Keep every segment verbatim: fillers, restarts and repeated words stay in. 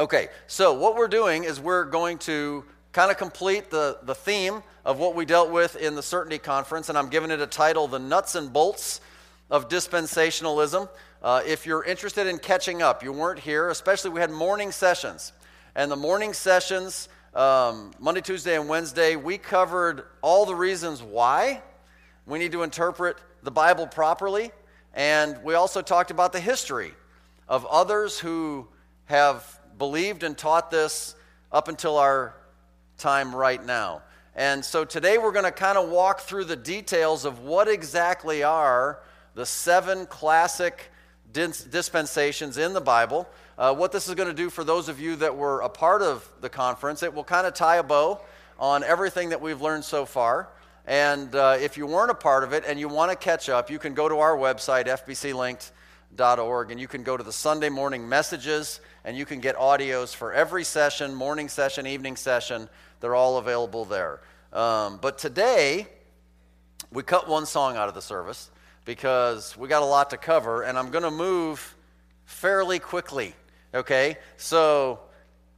Okay, so what we're doing is we're going to kind of complete the, the theme of what we dealt with in the Certainty Conference, and I'm giving it a title, The Nuts and Bolts of Dispensationalism. Uh, if you're interested in catching up, you weren't here, especially we had morning sessions. And the morning sessions, um, Monday, Tuesday, and Wednesday, we covered all the reasons why we need to interpret the Bible properly, and we also talked about the history of others who have believed and taught this up until our time right now. And so today we're going to kind of walk through the details of what exactly are the seven classic dis- dispensations in the Bible. Uh, what this is going to do for those of you that were a part of the conference, it will kind of tie a bow on everything that we've learned so far. And uh, if you weren't a part of it and you want to catch up, you can go to our website, f b c linked dot org, and you can go to the Sunday morning messages, and you can get audios for every session, morning session, evening session. They're all available there. Um, but today, we cut one song out of the service because we got a lot to cover, and I'm going to move fairly quickly, okay? So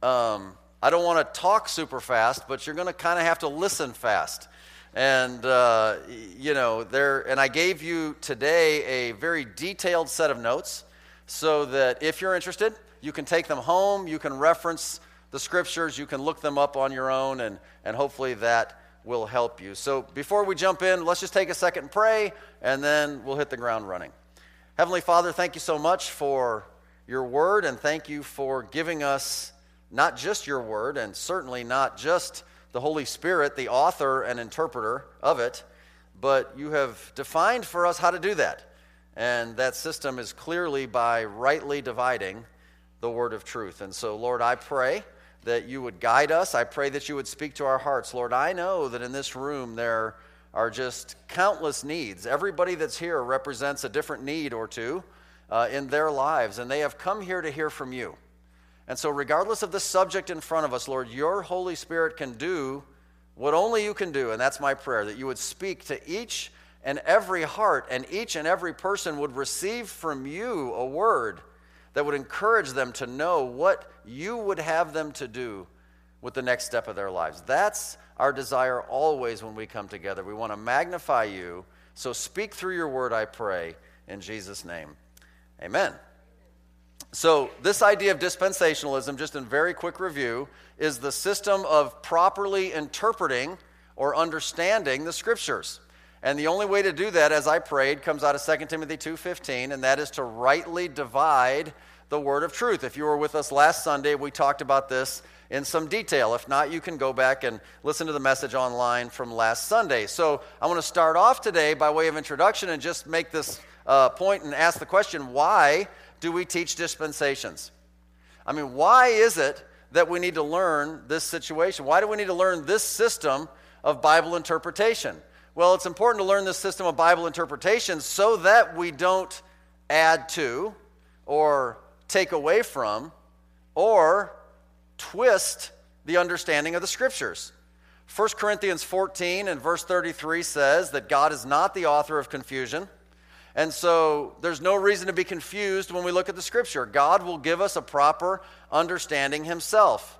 um, I don't want to talk super fast, but you're going to kind of have to listen fast. And, uh, you know, there. And I gave you today a very detailed set of notes so that if you're interested, you can take them home, you can reference the scriptures, you can look them up on your own, and, and hopefully that will help you. So before we jump in, let's just take a second and pray, and then we'll hit the ground running. Heavenly Father, thank you so much for your word, and thank you for giving us not just your word, and certainly not just the Holy Spirit, the author and interpreter of it, but you have defined for us how to do that. And that system is clearly by rightly dividing the word of truth. And so, Lord, I pray that you would guide us. I pray that you would speak to our hearts. Lord, I know that in this room there are just countless needs. Everybody that's here represents a different need or two uh, in their lives, and they have come here to hear from you. And so regardless of the subject in front of us, Lord, your Holy Spirit can do what only you can do, and that's my prayer, that you would speak to each and every heart, and each and every person would receive from you a word that would encourage them to know what you would have them to do with the next step of their lives. That's our desire always when we come together. We want to magnify you, so speak through your word, I pray, in Jesus' name. Amen. So this idea of dispensationalism, just in very quick review, is the system of properly interpreting or understanding the scriptures. And the only way to do that, as I prayed, comes out of Second Timothy two fifteen, and that is to rightly divide the word of truth. If you were with us last Sunday, we talked about this in some detail. If not, you can go back and listen to the message online from last Sunday. So I want to start off today by way of introduction and just make this uh, point and ask the question, why do we teach dispensations? I mean, why is it that we need to learn this situation? Why do we need to learn this system of Bible interpretation? Well, it's important to learn this system of Bible interpretation so that we don't add to or take away from or twist the understanding of the scriptures. First Corinthians fourteen and verse thirty-three says that God is not the author of confusion. And so there's no reason to be confused when we look at the scripture. God will give us a proper understanding himself.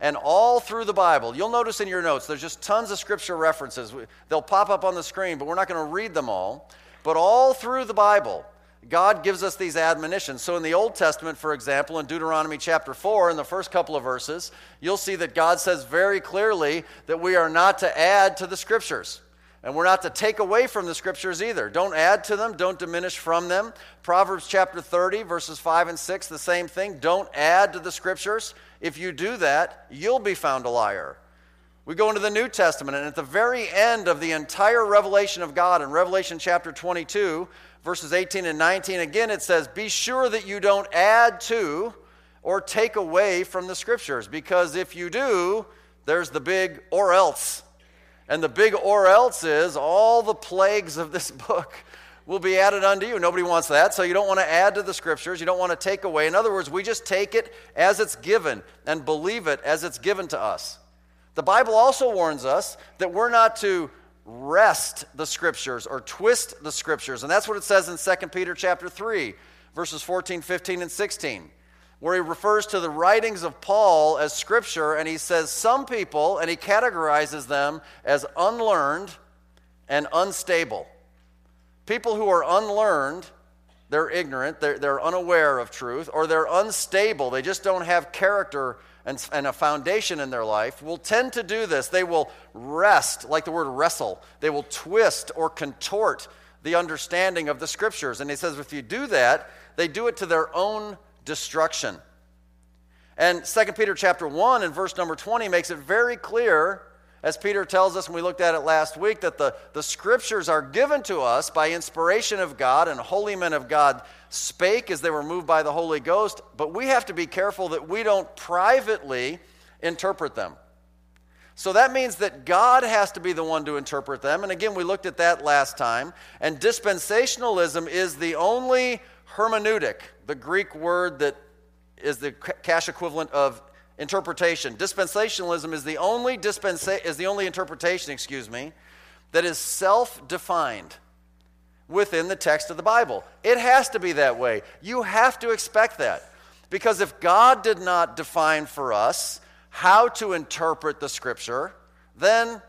And all through the Bible, you'll notice in your notes, there's just tons of scripture references. They'll pop up on the screen, but we're not going to read them all. But all through the Bible, God gives us these admonitions. So in the Old Testament, for example, in Deuteronomy chapter four, in the first couple of verses, you'll see that God says very clearly that we are not to add to the scriptures. And we're not to take away from the scriptures either. Don't add to them. Don't diminish from them. Proverbs chapter thirty, verses five and six, the same thing. Don't add to the scriptures. If you do that, you'll be found a liar. We go into the New Testament, and at the very end of the entire revelation of God, in Revelation chapter twenty-two, verses eighteen and nineteen, again it says, be sure that you don't add to or take away from the scriptures, because if you do, there's the big or else. And the big or else is all the plagues of this book will be added unto you. Nobody wants that, so you don't want to add to the scriptures. You don't want to take away. In other words, we just take it as it's given and believe it as it's given to us. The Bible also warns us that we're not to wrest the scriptures or twist the scriptures. And that's what it says in Second Peter chapter three, verses fourteen, fifteen, and sixteen. where he refers to the writings of Paul as scripture, and he says some people, and he categorizes them as unlearned and unstable. People who are unlearned, they're ignorant, they're, they're unaware of truth, or they're unstable, they just don't have character and, and a foundation in their life, will tend to do this. They will wrest, like the word wrestle, they will twist or contort the understanding of the scriptures. And he says if you do that, they do it to their own destruction. And Second Peter chapter one and verse number twenty makes it very clear, as Peter tells us, and we looked at it last week, that the, the scriptures are given to us by inspiration of God, and holy men of God spake as they were moved by the Holy Ghost, but we have to be careful that we don't privately interpret them. So that means that God has to be the one to interpret them, and again, we looked at that last time, and dispensationalism is the only hermeneutic, the Greek word that is the cash equivalent of interpretation. Dispensationalism is the only dispensa- is the only interpretation, excuse me, that is self-defined within the text of the Bible. It has to be that way. You have to expect that, because if God did not define for us how to interpret the Scripture, then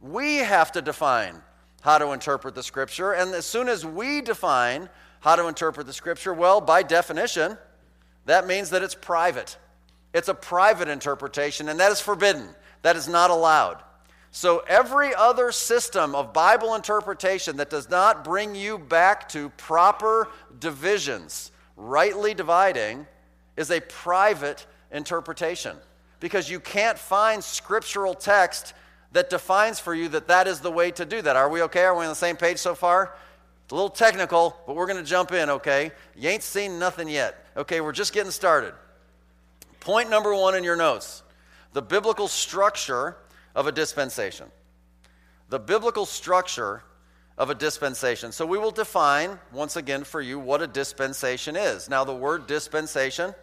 we have to define how to interpret the Scripture, and as soon as we define how to interpret the Scripture? Well, by definition, that means that it's private. It's a private interpretation, and that is forbidden. That is not allowed. So every other system of Bible interpretation that does not bring you back to proper divisions, rightly dividing, is a private interpretation, because you can't find scriptural text that defines for you that that is the way to do that. Are we okay? Are we on the same page so far? It's a little technical, but we're going to jump in, okay? You ain't seen nothing yet. Okay, we're just getting started. Point number one in your notes, the biblical structure of a dispensation. The biblical structure of a dispensation. So we will define, once again for you, what a dispensation is. Now, the word dispensation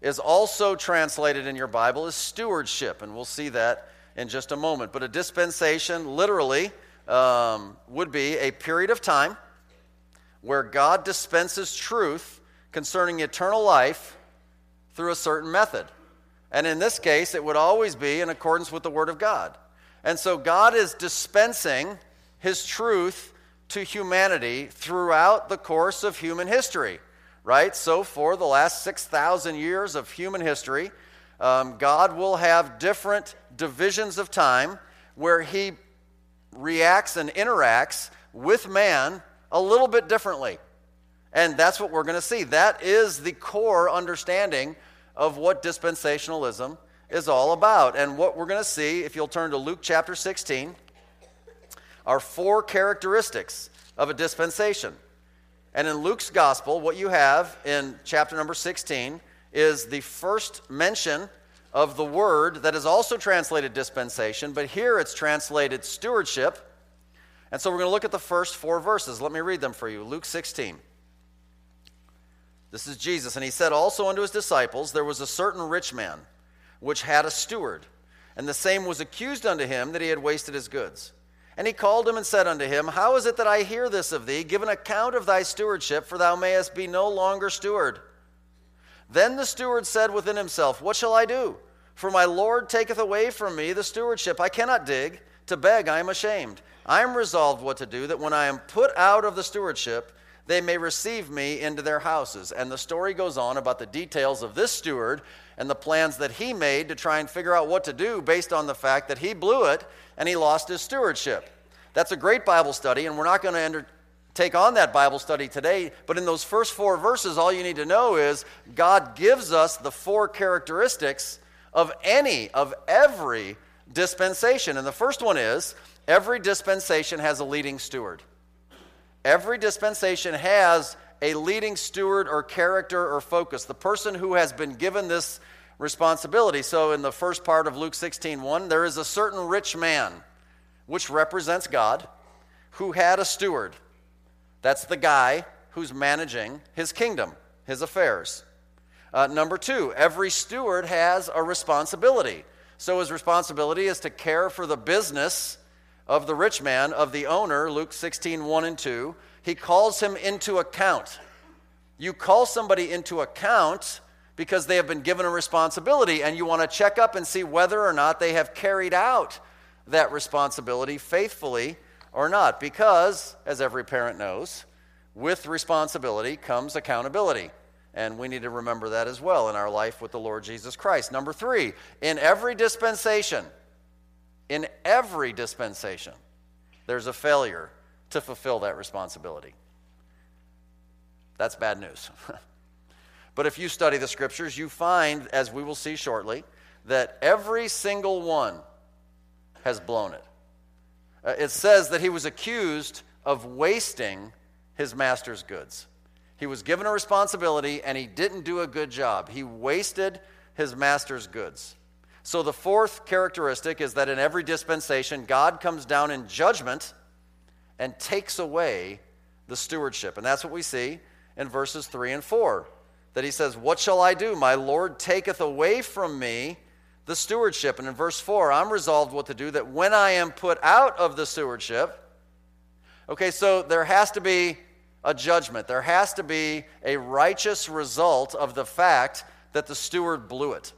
is also translated in your Bible as stewardship, and we'll see that in just a moment. But a dispensation literally um, would be a period of time where God dispenses truth concerning eternal life through a certain method. And in this case, it would always be in accordance with the Word of God. And so God is dispensing His truth to humanity throughout the course of human history, right? So for the last six thousand years of human history, um, God will have different divisions of time where He reacts and interacts with man a little bit differently. And that's what we're going to see. That is the core understanding of what dispensationalism is all about. And what we're going to see, if you'll turn to Luke chapter sixteen, are four characteristics of a dispensation. And in Luke's gospel, what you have in chapter number sixteen is the first mention of the word that is also translated dispensation, but here it's translated stewardship. And so we're going to look at the first four verses. Let me read them for you. Luke sixteen. This is Jesus. And he said also unto his disciples, there was a certain rich man which had a steward, and the same was accused unto him that he had wasted his goods. And he called him and said unto him, how is it that I hear this of thee? Give an account of thy stewardship, for thou mayest be no longer steward. Then the steward said within himself, what shall I do? For my Lord taketh away from me the stewardship. I cannot dig. To beg I am ashamed. I am resolved what to do, that when I am put out of the stewardship, they may receive me into their houses. And the story goes on about the details of this steward and the plans that he made to try and figure out what to do based on the fact that he blew it and he lost his stewardship. That's a great Bible study, and we're not going to enter... take on that Bible study today, but in those first four verses, all you need to know is God gives us the four characteristics of any, of every dispensation. And the first one is, every dispensation has a leading steward. Every dispensation has a leading steward or character or focus, the person who has been given this responsibility. So in the first part of Luke sixteen one, there is a certain rich man, which represents God, who had a steward. That's the guy who's managing his kingdom, his affairs. Uh, number two, every steward has a responsibility. So his responsibility is to care for the business of the rich man, of the owner, Luke sixteen, one and two. He calls him into account. You call somebody into account because they have been given a responsibility, and you want to check up and see whether or not they have carried out that responsibility faithfully or not, because, as every parent knows, with responsibility comes accountability, and we need to remember that as well in our life with the Lord Jesus Christ. Number three, in every dispensation, in every dispensation, there's a failure to fulfill that responsibility. That's bad news. But if you study the Scriptures, you find, as we will see shortly, that every single one has blown it. Uh, it says that he was accused of wasting his master's goods. He was given a responsibility, and he didn't do a good job. He wasted his master's goods. So the fourth characteristic is that in every dispensation, God comes down in judgment and takes away the stewardship. And that's what we see in verses three and four. That he says, what shall I do? My Lord taketh away from me the stewardship. And in verse four, I'm resolved what to do, that when I am put out of the stewardship. Okay, so there has to be a judgment. There has to be a righteous result of the fact that the steward blew it.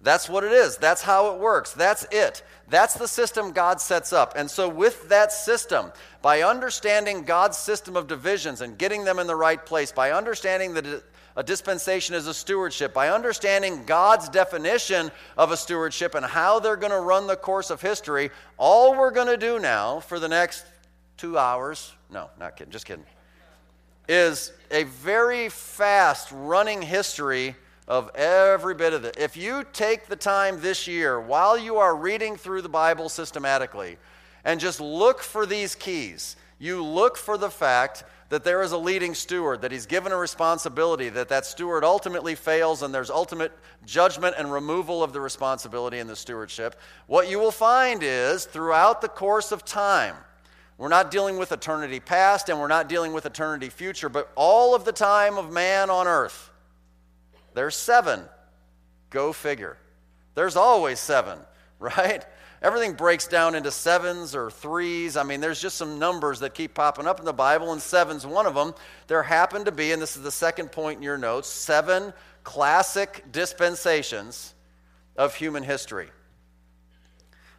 That's what it is. That's how it works. That's it. That's the system God sets up. And so with that system, by understanding God's system of divisions and getting them in the right place, by understanding that a dispensation is a stewardship, by understanding God's definition of a stewardship and how they're going to run the course of history, all we're going to do now for the next two hours, no, not kidding, just kidding, is a very fast running history of every bit of it. If you take the time this year while you are reading through the Bible systematically and just look for these keys, you look for the fact that there is a leading steward, that he's given a responsibility, that that steward ultimately fails and there's ultimate judgment and removal of the responsibility in the stewardship, what you will find is throughout the course of time, we're not dealing with eternity past and we're not dealing with eternity future, but all of the time of man on earth, there's seven. Go figure. There's always seven, right? Everything breaks down into sevens or threes. I mean, there's just some numbers that keep popping up in the Bible, and seven's one of them. There happen to be, and this is the second point in your notes, seven classic dispensations of human history.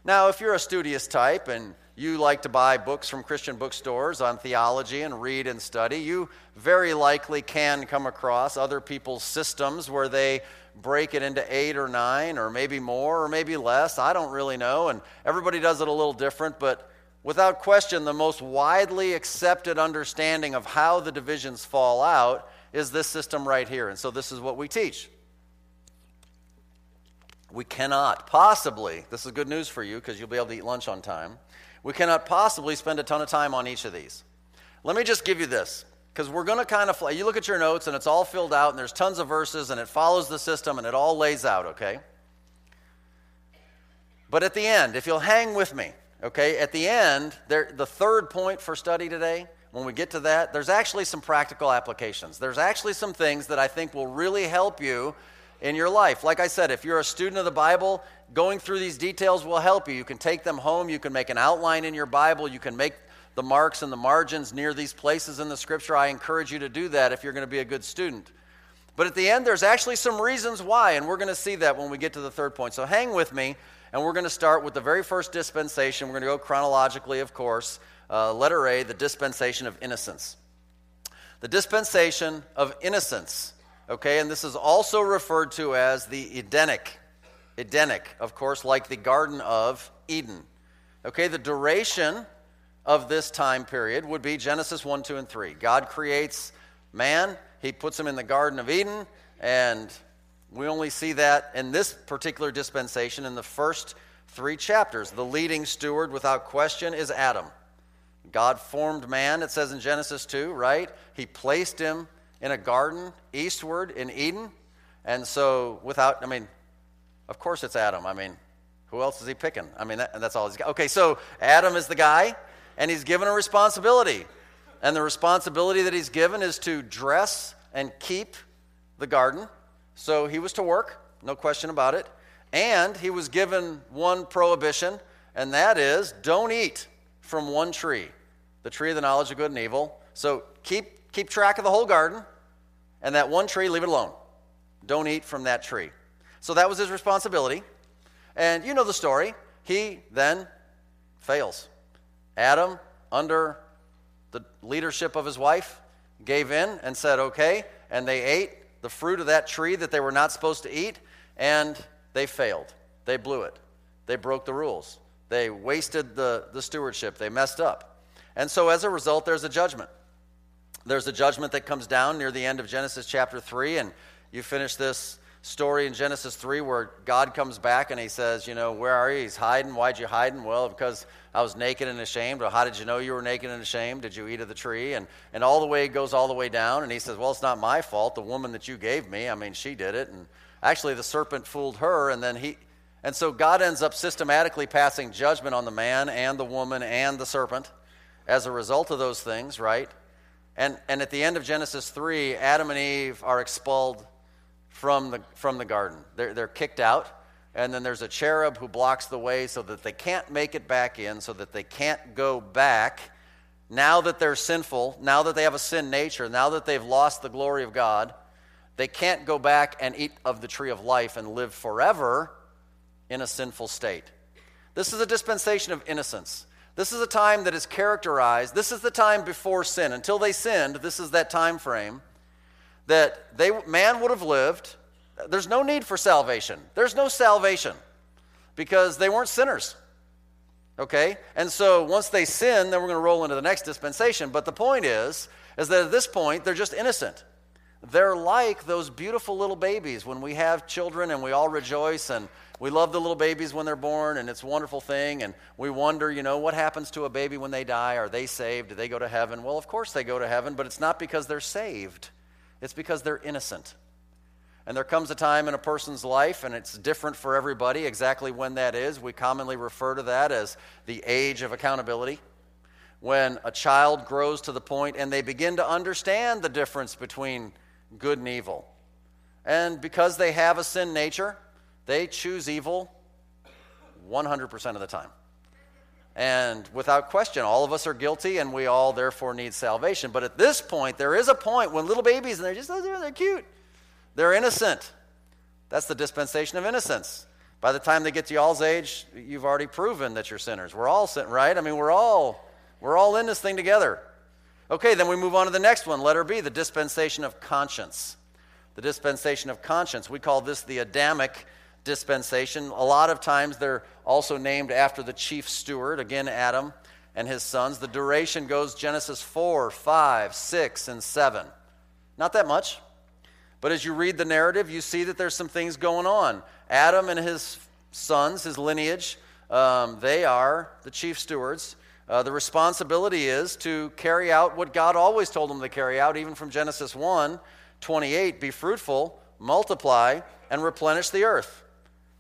Now, if you're a studious type and you like to buy books from Christian bookstores on theology and read and study, you very likely can come across other people's systems where they break it into eight or nine or maybe more or maybe less. I don't really know, and everybody does it a little different, but without question, the most widely accepted understanding of how the divisions fall out is this system right here, and so this is what we teach. We cannot possibly, this is good news for you because you'll be able to eat lunch on time, we cannot possibly spend a ton of time on each of these. Let me just give you this, because we're going to kind of, you look at your notes and it's all filled out and there's tons of verses and it follows the system and it all lays out, okay? But at the end, if you'll hang with me, okay, at the end, there, the third point for study today, when we get to that, there's actually some practical applications. There's actually some things that I think will really help you in your life. Like I said, if you're a student of the Bible, going through these details will help you. You can take them home. You can make an outline in your Bible. You can make the marks and the margins near these places in the Scripture. I encourage you to do that if you're going to be a good student. But at the end, there's actually some reasons why, and we're going to see that when we get to the third point. So hang with me, and we're going to start with the very first dispensation. We're going to go chronologically, of course. Uh, letter A, the dispensation of innocence. The dispensation of innocence. Okay, and this is also referred to as the Edenic. Edenic, of course, like the Garden of Eden. Okay, the duration of this time period would be Genesis one, two, and three. God creates man. He puts him in the Garden of Eden, and we only see that in this particular dispensation in the first three chapters. The leading steward, without question, is Adam. God formed man, it says in Genesis two, right? He placed him in a garden eastward in Eden. And so without, I mean, of course it's Adam. I mean, who else is he picking? I mean, that, that's all he's got. Okay, so Adam is the guy, and he's given a responsibility. And the responsibility that he's given is to dress and keep the garden. So he was to work, no question about it. And he was given one prohibition, and that is don't eat from one tree, the tree of the knowledge of good and evil. So keep Keep track of the whole garden, and that one tree, leave it alone. Don't eat from that tree. So that was his responsibility. And you know the story. He then fails. Adam, under the leadership of his wife, gave in and said, okay, and they ate the fruit of that tree that they were not supposed to eat, and they failed. They blew it. They broke the rules. They wasted the, the stewardship. They messed up. And so as a result, there's a judgment. There's a judgment that comes down near the end of Genesis chapter three, and you finish this story in Genesis three where God comes back and he says, you know, where are you? He's hiding. Why'd you hiding? Well, because I was naked and ashamed. Well, how did you know you were naked and ashamed? Did you eat of the tree? And and all the way, it goes all the way down, and he says, well, it's not my fault. The woman that you gave me, I mean, she did it. And actually, the serpent fooled her, and then he, and so God ends up systematically passing judgment on the man and the woman and the serpent as a result of those things, right? And and at the end of Genesis three, Adam and Eve are expelled from the from the garden. They're, they're kicked out, and then there's a cherub who blocks the way so that they can't make it back in, so that they can't go back. Now that they're sinful, now that they have a sin nature, now that they've lost the glory of God, they can't go back and eat of the tree of life and live forever in a sinful state. This is a dispensation of innocence. This is a time that is characterized, this is the time before sin. Until they sinned, this is that time frame that they man would have lived. There's no need for salvation. There's no salvation because they weren't sinners, okay? And so once they sin, then we're going to roll into the next dispensation. But the point is, is that at this point, they're just innocent. They're like those beautiful little babies when we have children and we all rejoice and we love the little babies when they're born, and it's a wonderful thing, and we wonder, you know, what happens to a baby when they die? Are they saved? Do they go to heaven? Well, of course they go to heaven, but it's not because they're saved. It's because they're innocent. And there comes a time in a person's life, and it's different for everybody exactly when that is. We commonly refer to that as the age of accountability. When a child grows to the point and they begin to understand the difference between good and evil. And because they have a sin nature, they choose evil one hundred percent of the time. And without question, all of us are guilty, and we all therefore need salvation. But at this point, there is a point when little babies, and they're just, they're cute. They're innocent. That's the dispensation of innocence. By the time they get to y'all's age, you've already proven that you're sinners. We're all sin, right? I mean, we're all, we're all in this thing together. Okay, then we move on to the next one, letter B, the dispensation of conscience. The dispensation of conscience. We call this the Adamic dispensation. A lot of times they're also named after the chief steward, again Adam and his sons. The duration goes Genesis four, five, six, and seven. Not that much, but as you read the narrative, you see that there's some things going on. Adam and his sons, his lineage, um, they are the chief stewards. Uh, the responsibility is to carry out what God always told them to carry out, even from Genesis one, twenty-eight, be fruitful, multiply, and replenish the earth.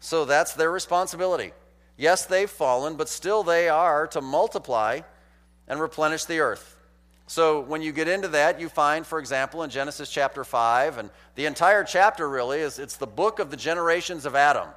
So that's their responsibility. Yes, they've fallen, but still they are to multiply and replenish the earth. So when you get into that, you find, for example, in Genesis chapter five, and the entire chapter really is, it's the book of the generations of Adam.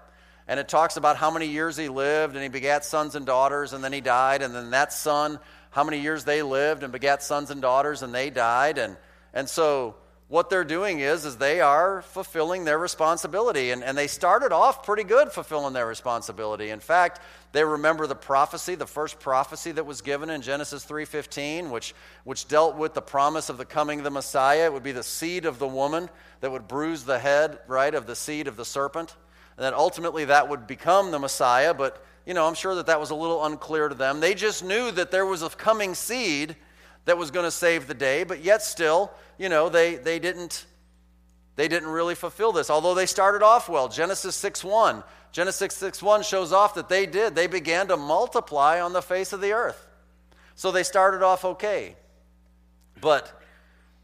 And it talks about how many years he lived, and he begat sons and daughters, and then he died, and then that son, how many years they lived, and begat sons and daughters, and they died. And, and so what they're doing is, is they are fulfilling their responsibility. And, and they started off pretty good fulfilling their responsibility. In fact, they remember the prophecy, the first prophecy that was given in Genesis three fifteen, which, which dealt with the promise of the coming of the Messiah. It would be the seed of the woman that would bruise the head, right, of the seed of the serpent. And then ultimately that would become the Messiah. But, you know, I'm sure that that was a little unclear to them. They just knew that there was a coming seed that was going to save the day, but yet still, you know, they they didn't they didn't really fulfill this, although they started off well. Genesis six one. Genesis six one shows off that they did. They began to multiply on the face of the earth. So they started off okay. But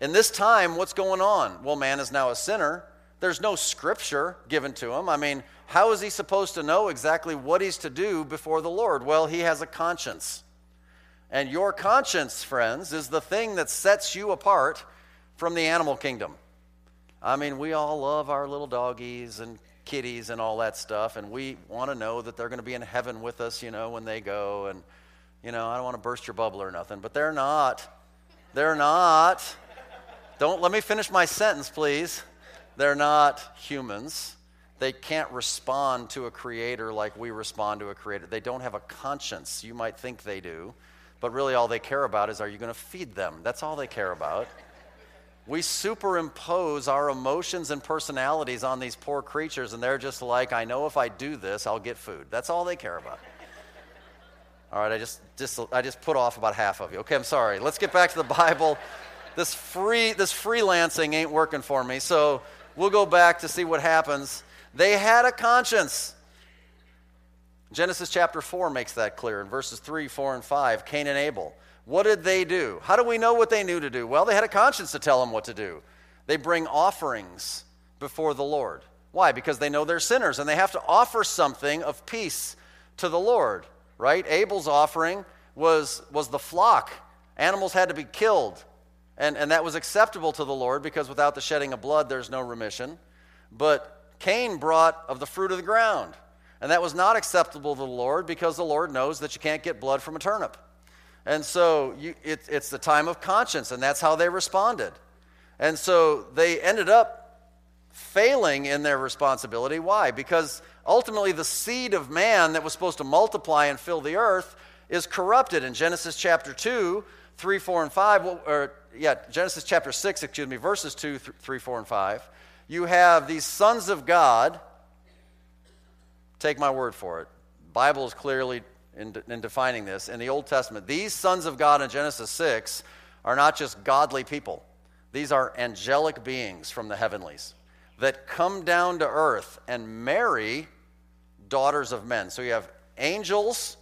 in this time, what's going on? Well, man is now a sinner. There's no scripture given to him. I mean, how is he supposed to know exactly what he's to do before the Lord? Well, he has a conscience. And your conscience, friends, is the thing that sets you apart from the animal kingdom. I mean, we all love our little doggies and kitties and all that stuff, and we want to know that they're going to be in heaven with us, you know, when they go. And, you know, I don't want to burst your bubble or nothing, but they're not. They're not. Don't let me finish my sentence, please. They're not humans. They can't respond to a creator like we respond to a creator. They don't have a conscience. You might think they do, but really all they care about is, are you going to feed them? That's all they care about. We superimpose our emotions and personalities on these poor creatures, and they're just like, I know if I do this, I'll get food. That's all they care about. All right, I just, just I just put off about half of you. Okay, I'm sorry. Let's get back to the Bible. This free this freelancing ain't working for me, so we'll go back to see what happens. They had a conscience. Genesis chapter four makes that clear in verses three, four, and five, Cain and Abel. What did they do? How do we know what they knew to do? Well, they had a conscience to tell them what to do. They bring offerings before the Lord. Why? Because they know they're sinners, and they have to offer something of peace to the Lord, right? Abel's offering was, was the flock. Animals had to be killed, and, and that was acceptable to the Lord because without the shedding of blood, there's no remission. But Cain brought of the fruit of the ground, and that was not acceptable to the Lord because the Lord knows that you can't get blood from a turnip. And so you, it, it's the time of conscience, and that's how they responded. And so they ended up failing in their responsibility. Why? Because ultimately the seed of man that was supposed to multiply and fill the earth is corrupted. In Genesis chapter two, three, four, and five, or yeah, Genesis chapter six, excuse me, verses two, three, four, and five, you have these sons of God. Take my word for it. The Bible is clearly In, in defining this, in the Old Testament, these sons of God in Genesis six are not just godly people. These are angelic beings from the heavenlies that come down to earth and marry daughters of men. So you have angels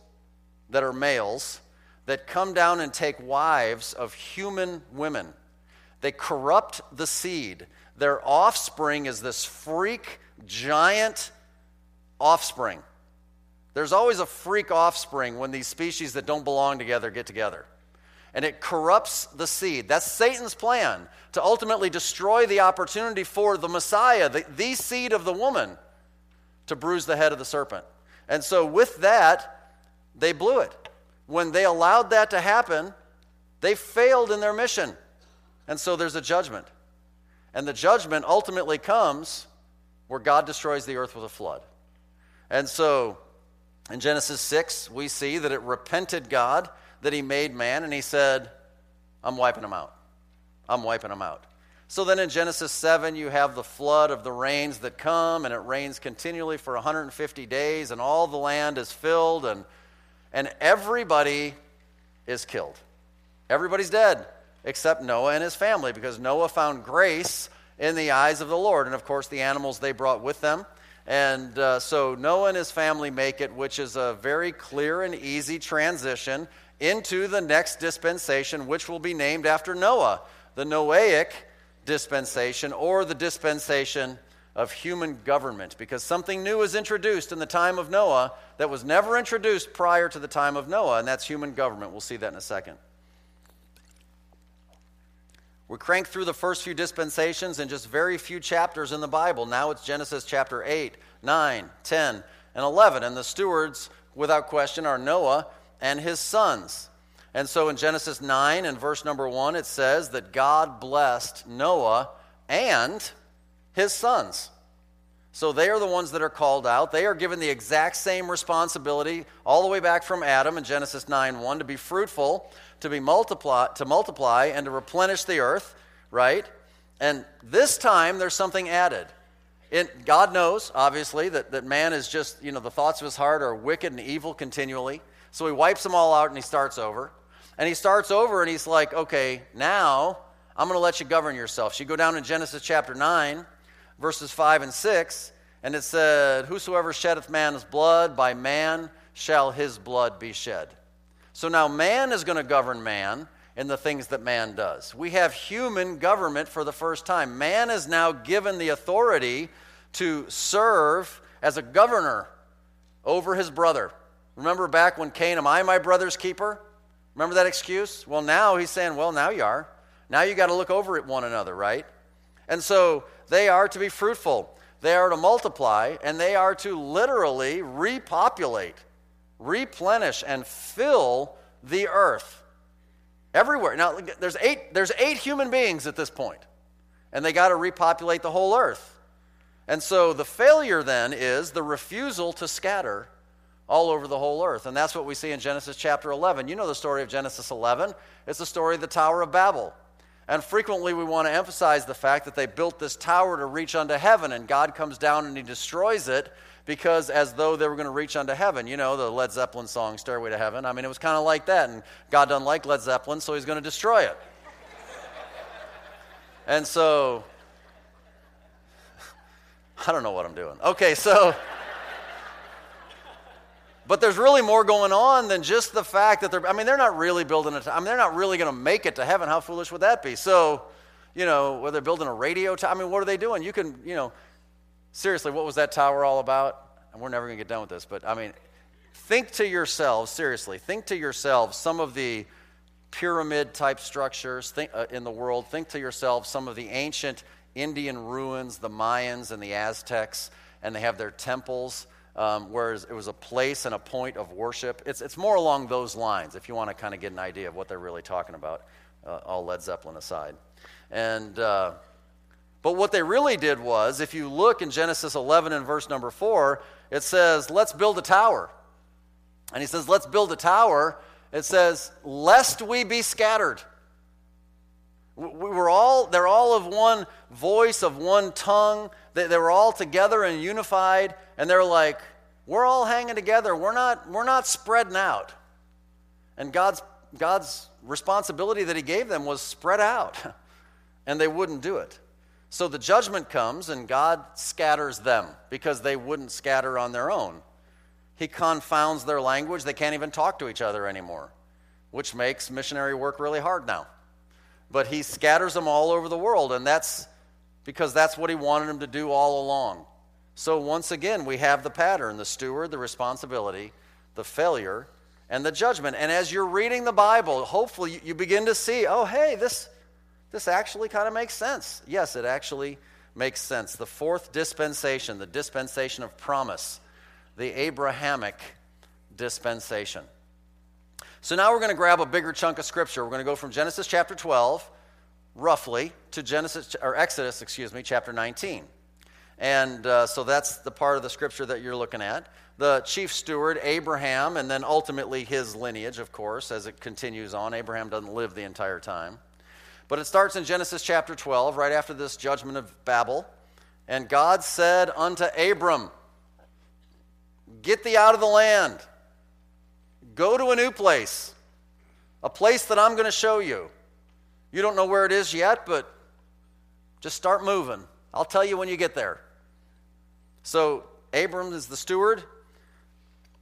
that are males that come down and take wives of human women. They corrupt the seed. Their offspring is this freak, giant offspring. There's always a freak offspring when these species that don't belong together get together. And it corrupts the seed. That's Satan's plan, to ultimately destroy the opportunity for the Messiah, the, the seed of the woman, to bruise the head of the serpent. And so with that, they blew it. When they allowed that to happen, they failed in their mission. And so there's a judgment. And the judgment ultimately comes where God destroys the earth with a flood. And so in Genesis six, we see that it repented God that he made man, and he said, I'm wiping them out. I'm wiping them out. So then in Genesis seven, you have the flood of the rains that come, and it rains continually for one hundred fifty days, and all the land is filled, and, and everybody is killed. Everybody's dead except Noah and his family, because Noah found grace in the eyes of the Lord, and of course the animals they brought with them. And uh, so Noah and his family make it, which is a very clear and easy transition into the next dispensation, which will be named after Noah, the Noahic dispensation, or the dispensation of human government, because something new is introduced in the time of Noah that was never introduced prior to the time of Noah, and that's human government. We'll see that in a second. We cranked through the first few dispensations in just very few chapters in the Bible. Now it's Genesis chapter eight, nine, ten, and eleven. And the stewards, without question, are Noah and his sons. And so in Genesis nine and verse number one, it says that God blessed Noah and his sons. So they are the ones that are called out. They are given the exact same responsibility all the way back from Adam in Genesis nine one, to be fruitful, to be multiply, to multiply, and to replenish the earth, right? And this time there's something added. It, God knows, obviously, that, that man is just, you know, the thoughts of his heart are wicked and evil continually. So he wipes them all out and he starts over. And he starts over and he's like, okay, now I'm going to let you govern yourself. So you go down in Genesis chapter nine. Verses five and six, and it said, whosoever sheddeth man's blood, by man shall his blood be shed. So now man is going to govern man in the things that man does. We have human government for the first time. Man is now given the authority to serve as a governor over his brother. Remember back when Cain, am I my brother's keeper? Remember that excuse? Well, now he's saying, well, now you are. Now you got to look over at one another, right? And so they are to be fruitful, they are to multiply, and they are to literally repopulate, replenish, and fill the earth everywhere. Now, there's eight, there's eight human beings at this point, and they got to repopulate the whole earth. And so the failure then is the refusal to scatter all over the whole earth. And that's what we see in Genesis chapter eleven. You know the story of Genesis eleven. It's the story of the Tower of Babel. And frequently we want to emphasize the fact that they built this tower to reach unto heaven, and God comes down and he destroys it because as though they were going to reach unto heaven. You know, the Led Zeppelin song, Stairway to Heaven. I mean, it was kind of like that, and God doesn't like Led Zeppelin, so he's going to destroy it. And so, I don't know what I'm doing. Okay, so... But there's really more going on than just the fact that they're, I mean, they're not really building a, I mean, they're not really going to make it to heaven. How foolish would that be? So, you know, whether they're building a radio tower, I mean, what are they doing? You can, you know, seriously, what was that tower all about? And we're never going to get done with this, but I mean, think to yourselves, seriously, think to yourselves some of the pyramid type structures think, uh, in the world. Think to yourselves some of the ancient Indian ruins, the Mayans and the Aztecs, and they have their temples. Um, whereas it was a place and a point of worship. It's it's more along those lines, if you want to kind of get an idea of what they're really talking about, uh, all Led Zeppelin aside. And uh, but what they really did was, if you look in Genesis eleven and verse number four, it says, let's build a tower. And he says, let's build a tower. It says, lest we be scattered. We were all, they're all of one voice, of one tongue. They, they were all together and unified, and they're like, we're all hanging together. We're not, we're not spreading out. And God's, God's responsibility that he gave them was spread out, and they wouldn't do it. So the judgment comes, and God scatters them because they wouldn't scatter on their own. He confounds their language. They can't even talk to each other anymore, which makes missionary work really hard now. But he scatters them all over the world, and that's because that's what he wanted them to do all along. So once again, we have the pattern, the steward, the responsibility, the failure, and the judgment. And as you're reading the Bible, hopefully you begin to see, oh, hey, this, this actually kind of makes sense. Yes, it actually makes sense. The fourth dispensation, the dispensation of promise, the Abrahamic dispensation. So now we're going to grab a bigger chunk of Scripture. We're going to go from Genesis chapter twelve, roughly, to Genesis or Exodus, excuse me, chapter nineteen. And uh, so that's the part of the Scripture that you're looking at. The chief steward, Abraham, and then ultimately his lineage, of course, as it continues on. Abraham doesn't live the entire time. But it starts in Genesis chapter twelve, right after this judgment of Babel. And God said unto Abram, get thee out of the land. Go to a new place, a place that I'm going to show you. You don't know where it is yet, but just start moving. I'll tell you when you get there. So Abram is the steward.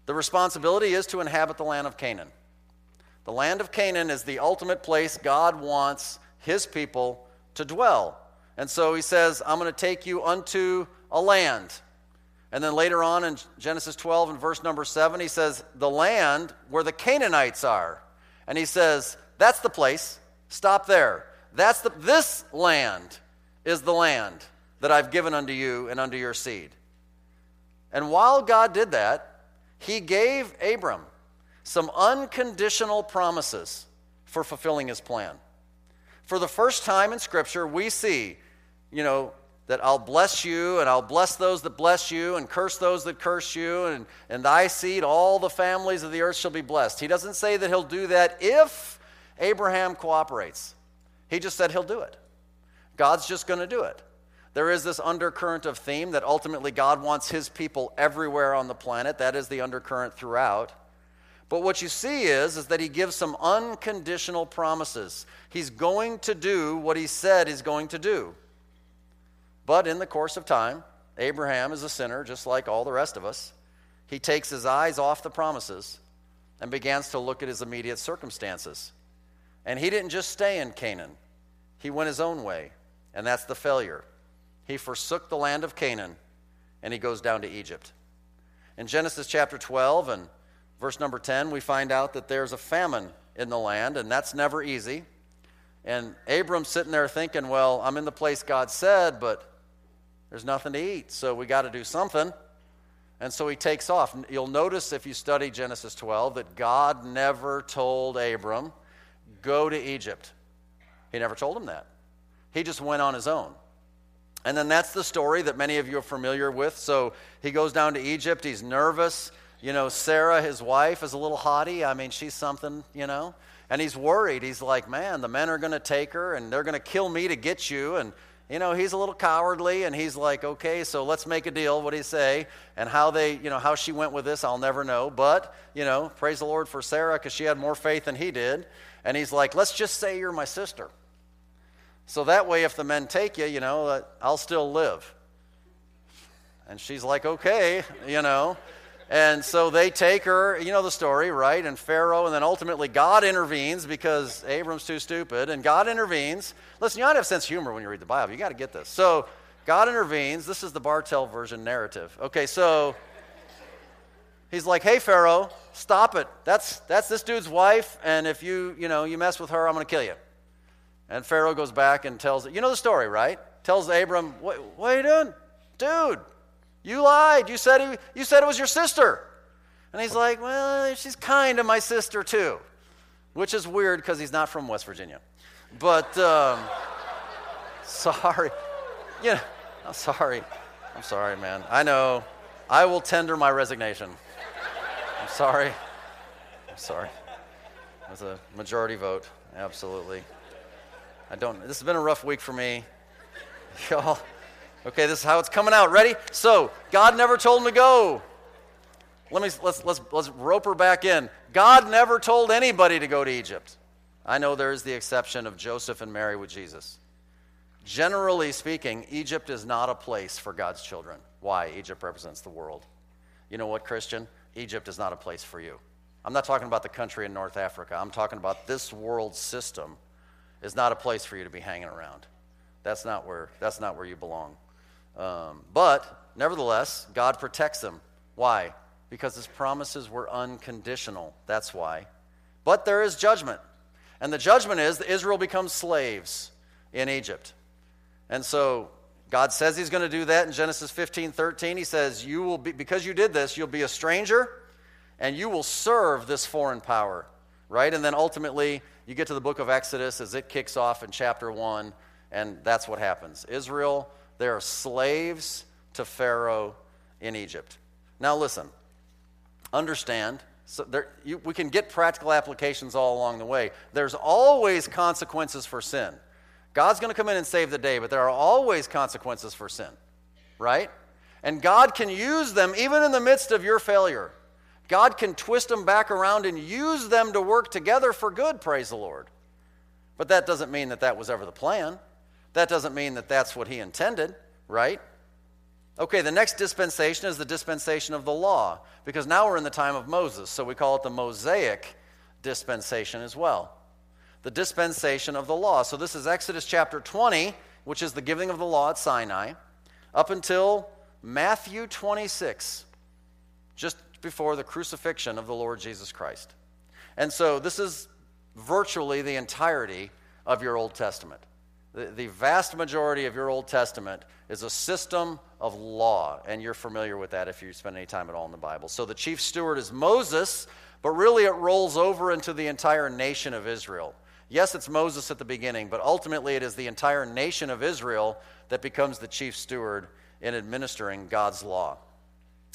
The responsibility is to inhabit the land of Canaan. The land of Canaan is the ultimate place God wants his people to dwell. And so he says, I'm going to take you unto a land. And then later on in Genesis twelve and verse number seven, he says, the land where the Canaanites are. And he says, that's the place. Stop there. That's the, this land is the land that I've given unto you and unto your seed. And while God did that, he gave Abram some unconditional promises for fulfilling his plan. For the first time in Scripture, we see, you know, that I'll bless you, and I'll bless those that bless you, and curse those that curse you, and, and thy seed, all the families of the earth shall be blessed. He doesn't say that he'll do that if Abraham cooperates. He just said he'll do it. God's just going to do it. There is this undercurrent of theme that ultimately God wants his people everywhere on the planet. That is the undercurrent throughout. But what you see is, is that he gives some unconditional promises. He's going to do what he said he's going to do. But in the course of time, Abraham is a sinner, just like all the rest of us. He takes his eyes off the promises and begins to look at his immediate circumstances. And he didn't just stay in Canaan. He went his own way, and that's the failure. He forsook the land of Canaan, and he goes down to Egypt. In Genesis chapter twelve and verse number ten, we find out that there's a famine in the land, and that's never easy. And Abram's sitting there thinking, well, I'm in the place God said, but there's nothing to eat, so we got to do something. And so he takes off. You'll notice if you study Genesis twelve that God never told Abram, go to Egypt. He never told him that. He just went on his own. And then that's the story that many of you are familiar with. So he goes down to Egypt. He's nervous. You know, Sarah, his wife, is a little haughty. I mean, she's something, you know. And he's worried. He's like, man, the men are going to take her, and they're going to kill me to get you. And, you know, he's a little cowardly, and he's like, okay, so let's make a deal. What do you say? And how they, you know, how she went with this, I'll never know. But, you know, praise the Lord for Sarah, because she had more faith than he did. And he's like, let's just say you're my sister. So that way, if the men take you, you know, I'll still live. And she's like, okay, you know. And so they take her, you know the story, right? And Pharaoh, and then ultimately God intervenes because Abram's too stupid. And God intervenes. Listen, you ought to have sense of humor when you read the Bible. You got to get this. So God intervenes. This is the Bartell version narrative. Okay, so he's like, hey, Pharaoh, stop it. That's that's this dude's wife, and if you, you know, you mess with her, I'm going to kill you. And Pharaoh goes back and tells, you know the story, right? Tells Abram, what, what are you doing? Dude, you lied. You said he, you said it was your sister. And he's like, well, she's kind of my sister too, which is weird because he's not from West Virginia. But um, sorry. You know, I'm sorry. I'm sorry, man. I know. I will tender my resignation. I'm sorry. I'm sorry. It was a majority vote. Absolutely. I don't, this has been a rough week for me, y'all. Okay, this is how it's coming out. Ready? So, God never told him to go. Let me, let's, let's, let's rope her back in. God never told anybody to go to Egypt. I know there is the exception of Joseph and Mary with Jesus. Generally speaking, Egypt is not a place for God's children. Why? Egypt represents the world. You know what, Christian? Egypt is not a place for you. I'm not talking about the country in North Africa. I'm talking about this world system. Is not a place for you to be hanging around. That's not where that's not where you belong. Um, but, nevertheless, God protects them. Why? Because his promises were unconditional. That's why. But there is judgment. And the judgment is that Israel becomes slaves in Egypt. And so God says he's going to do that in Genesis fifteen thirteen. He says, "You will be, because you did this, you'll be a stranger, and you will serve this foreign power." Right? And then ultimately, you get to the book of Exodus as it kicks off in chapter one, and that's what happens. Israel, they are slaves to Pharaoh in Egypt. Now listen, understand, so there, you, we can get practical applications all along the way. There's always consequences for sin. God's going to come in and save the day, but there are always consequences for sin, right? And God can use them even in the midst of your failure. God can twist them back around and use them to work together for good, praise the Lord. But that doesn't mean that that was ever the plan. That doesn't mean that that's what he intended, right? Okay, the next dispensation is the dispensation of the law, because now we're in the time of Moses, so we call it the Mosaic dispensation as well. The dispensation of the law. So this is Exodus chapter twenty, which is the giving of the law at Sinai, up until Matthew twenty-six. Just before the crucifixion of the Lord Jesus Christ. And so this is virtually the entirety of your Old Testament. The, the vast majority of your Old Testament is a system of law, and you're familiar with that if you spend any time at all in the Bible. So the chief steward is Moses, but really it rolls over into the entire nation of Israel. Yes, it's Moses at the beginning, but ultimately it is the entire nation of Israel that becomes the chief steward in administering God's law.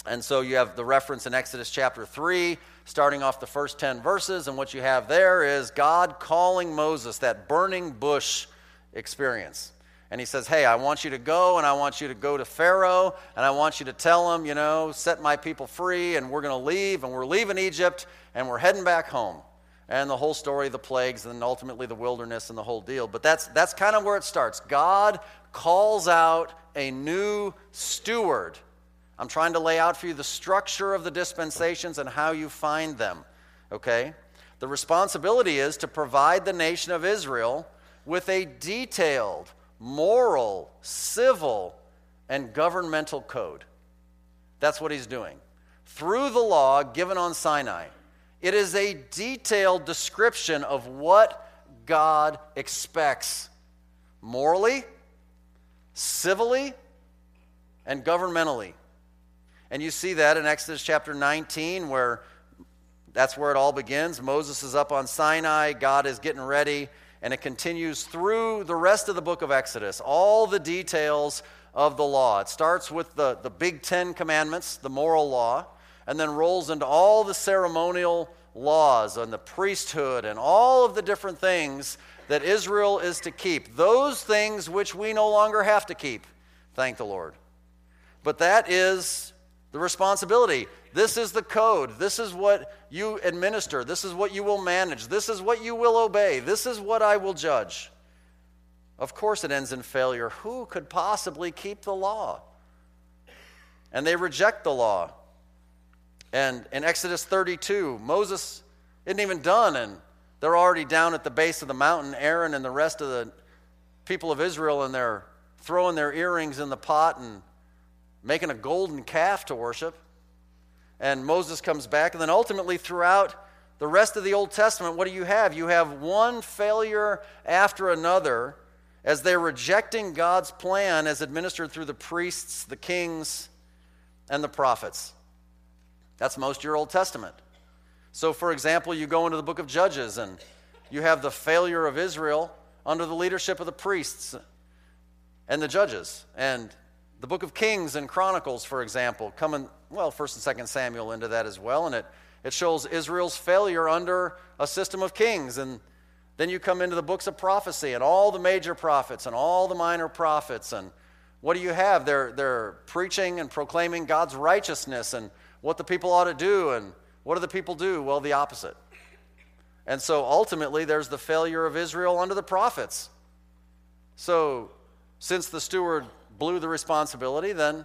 And so you have the reference in Exodus chapter three, starting off the first ten verses, and what you have there is God calling Moses, that burning bush experience. And he says, hey, I want you to go, and I want you to go to Pharaoh, and I want you to tell him, you know, set my people free, and we're going to leave, and we're leaving Egypt, and we're heading back home. And the whole story, the plagues, and ultimately the wilderness and the whole deal. But that's that's kind of where it starts. God calls out a new steward. I'm trying to lay out for you the structure of the dispensations and how you find them, okay? The responsibility is to provide the nation of Israel with a detailed, moral, civil, and governmental code. That's what he's doing. Through the law given on Sinai, it is a detailed description of what God expects morally, civilly, and governmentally. And you see that in Exodus chapter nineteen, where that's where it all begins. Moses is up on Sinai. God is getting ready. And it continues through the rest of the book of Exodus. All the details of the law. It starts with the, the big Ten Commandments, the moral law, and then rolls into all the ceremonial laws and the priesthood and all of the different things that Israel is to keep. Those things which we no longer have to keep, thank the Lord. But that is the responsibility. This is the code. This is what you administer. This is what you will manage. This is what you will obey. This is what I will judge. Of course it ends in failure. Who could possibly keep the law? And they reject the law. And in Exodus thirty-two, Moses isn't even done, and they're already down at the base of the mountain. Aaron and the rest of the people of Israel, and they're throwing their earrings in the pot and making a golden calf to worship. And Moses comes back, and then ultimately throughout the rest of the Old Testament, what do you have? You have one failure after another as they're rejecting God's plan as administered through the priests, the kings, and the prophets. That's most of your Old Testament. So, for example, you go into the book of Judges, and you have the failure of Israel under the leadership of the priests and the judges. And the book of Kings and Chronicles, for example, coming, well, First and Second Samuel into that as well, and it, it shows Israel's failure under a system of kings. And then you come into the books of prophecy, and all the major prophets and all the minor prophets, and what do you have? They're, they're preaching and proclaiming God's righteousness, and what the people ought to do, and what do the people do? Well, the opposite. And so ultimately, there's the failure of Israel under the prophets. So since the steward blew the responsibility, then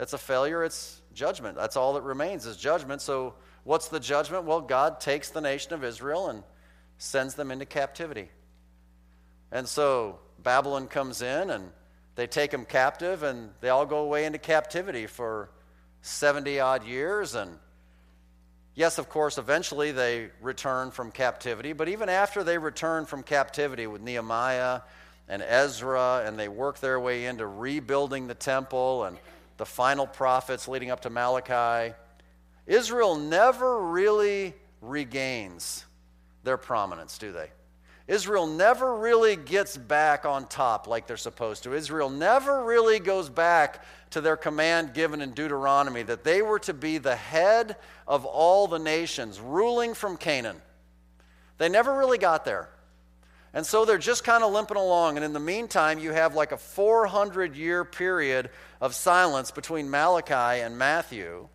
it's a failure, it's judgment. That's all that remains is judgment. So what's the judgment? Well, God takes the nation of Israel and sends them into captivity. And so Babylon comes in, and they take them captive, and they all go away into captivity for seventy-odd years, and yes, of course, eventually they return from captivity, but even after they return from captivity with Nehemiah and Ezra, and they work their way into rebuilding the temple and the final prophets leading up to Malachi, Israel never really regains their prominence, do they? Israel never really gets back on top like they're supposed to. Israel never really goes back to their command given in Deuteronomy that they were to be the head of all the nations, ruling from Canaan. They never really got there. And so they're just kind of limping along. And in the meantime, you have like a four hundred year period of silence between Malachi and Matthew.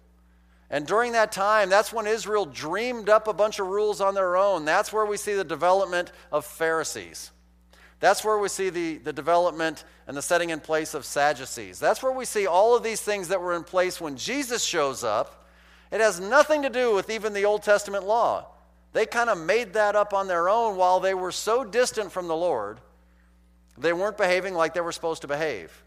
And during that time, that's when Israel dreamed up a bunch of rules on their own. That's where we see the development of Pharisees. That's where we see the, the development and the setting in place of Sadducees. That's where we see all of these things that were in place when Jesus shows up. It has nothing to do with even the Old Testament law. They kind of made that up on their own while they were so distant from the Lord, they weren't behaving like they were supposed to behave.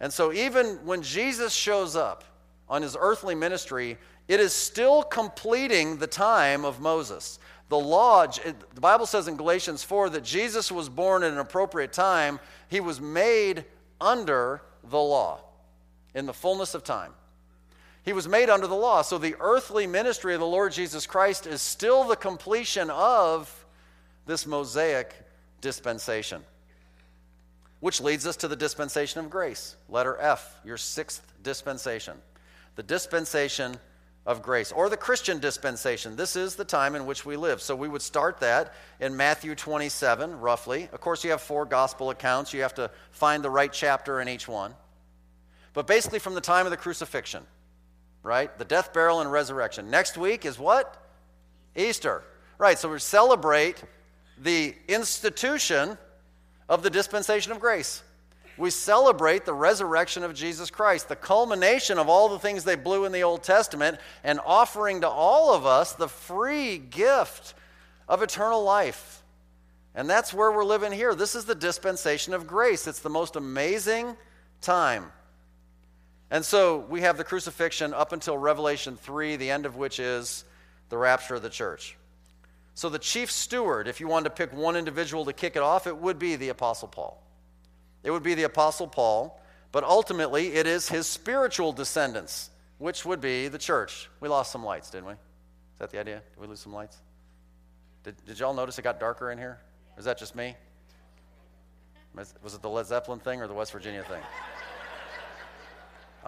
And so even when Jesus shows up on his earthly ministry, it is still completing the time of Moses. The law, the Bible says in Galatians four that Jesus was born at an appropriate time. He was made under the law in the fullness of time. He was made under the law. So the earthly ministry of the Lord Jesus Christ is still the completion of this Mosaic dispensation, which leads us to the dispensation of grace, letter F, your sixth dispensation, the dispensation of grace, or the Christian dispensation. This is the time in which we live. So we would start that in Matthew twenty-seven, roughly. Of course, you have four gospel accounts. You have to find the right chapter in each one. But basically from the time of the crucifixion, right? The death, burial, and resurrection. Next week is what? Easter. Right, so we celebrate the institution of the dispensation of grace. We celebrate the resurrection of Jesus Christ, the culmination of all the things they blew in the Old Testament, and offering to all of us the free gift of eternal life. And that's where we're living here. This is the dispensation of grace. It's the most amazing time. And so we have the crucifixion up until Revelation three, the end of which is the rapture of the church. So the chief steward, if you wanted to pick one individual to kick it off, it would be the Apostle Paul. It would be the Apostle Paul, but ultimately it is his spiritual descendants, which would be the church. We lost some lights, didn't we? Is that the idea? Did we lose some lights? Did, did y'all notice it got darker in here? Or is that just me? Was it the Led Zeppelin thing or the West Virginia thing?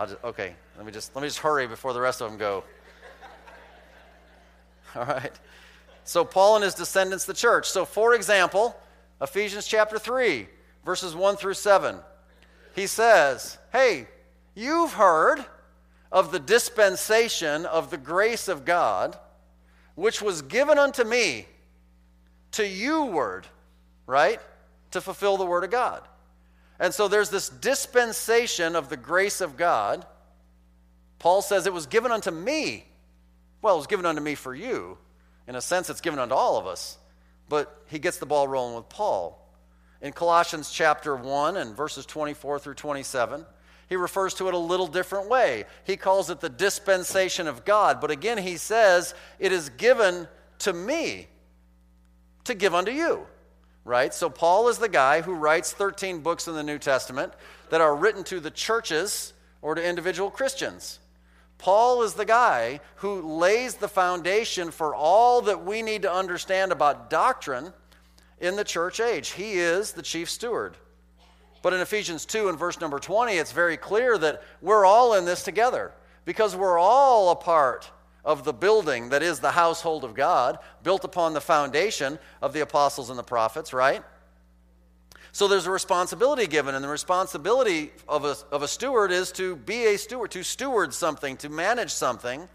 I'll just, okay, let me just let me just hurry before the rest of them go. All right. So Paul and his descendants, the church. So for example, Ephesians chapter three, verses one through seven. He says, hey, you've heard of the dispensation of the grace of God, which was given unto me, to you word, right? To fulfill the word of God. And so there's this dispensation of the grace of God. Paul says it was given unto me. Well, it was given unto me for you. In a sense, it's given unto all of us. But he gets the ball rolling with Paul. In Colossians chapter one and verses twenty-four through twenty-seven, he refers to it a little different way. He calls it the dispensation of God. But again, he says, it is given to me to give unto you, right? So Paul is the guy who writes thirteen books in the New Testament that are written to the churches or to individual Christians. Paul is the guy who lays the foundation for all that we need to understand about doctrine in the church age. He is the chief steward. But in Ephesians two and verse number twenty, it's very clear that we're all in this together because we're all a part of the building that is the household of God, built upon the foundation of the apostles and the prophets, right? So there's a responsibility given, and the responsibility of a, of a steward is to be a steward, to steward something, to manage something.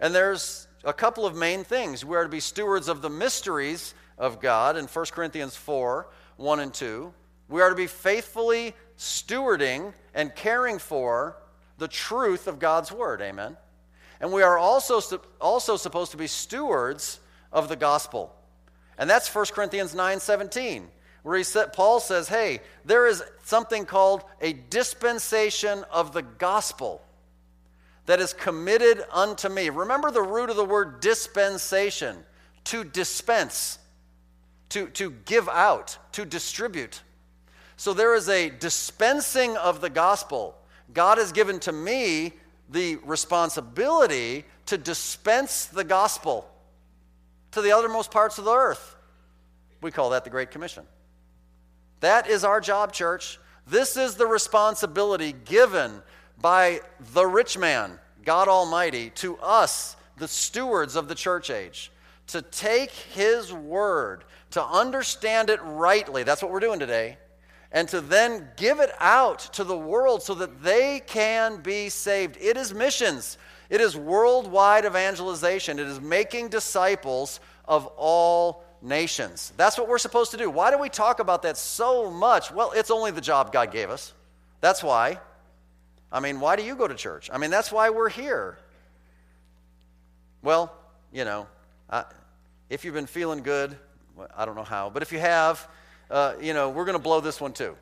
And there's a couple of main things. We are to be stewards of the mysteries of God in First Corinthians four, one and two. We are to be faithfully stewarding and caring for the truth of God's word, amen? And we are also, also supposed to be stewards of the gospel. And that's First Corinthians nine seventeen, where he said, Paul says, hey, there is something called a dispensation of the gospel that is committed unto me. Remember the root of the word dispensation, to dispense, to, to give out, to distribute. So there is a dispensing of the gospel. God has given to me the responsibility to dispense the gospel to the uttermost parts of the earth. We call that the Great Commission. That is our job, church. This is the responsibility given by the rich man, God Almighty, to us, the stewards of the church age, to take his word, to understand it rightly. That's what we're doing today. And to then give it out to the world so that they can be saved. It is missions. It is worldwide evangelization. It is making disciples of all nations. That's what we're supposed to do. Why do we talk about that so much? Well, it's only the job God gave us. That's why. I mean, why do you go to church? I mean, that's why we're here. Well, you know, I, if you've been feeling good, I don't know how, but if you have, Uh, you know, we're going to blow this one too.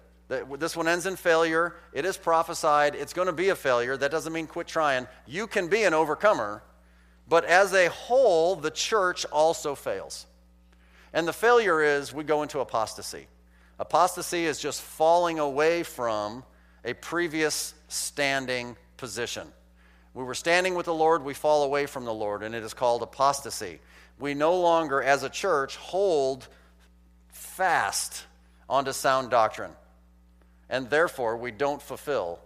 This one ends in failure. It is prophesied. It's going to be a failure. That doesn't mean quit trying. You can be an overcomer, but as a whole, the church also fails. And the failure is we go into apostasy. Apostasy is just falling away from a previous standing position. We were standing with the Lord. We fall away from the Lord, and it is called apostasy. We no longer, as a church, hold fast onto sound doctrine, and therefore we don't fulfill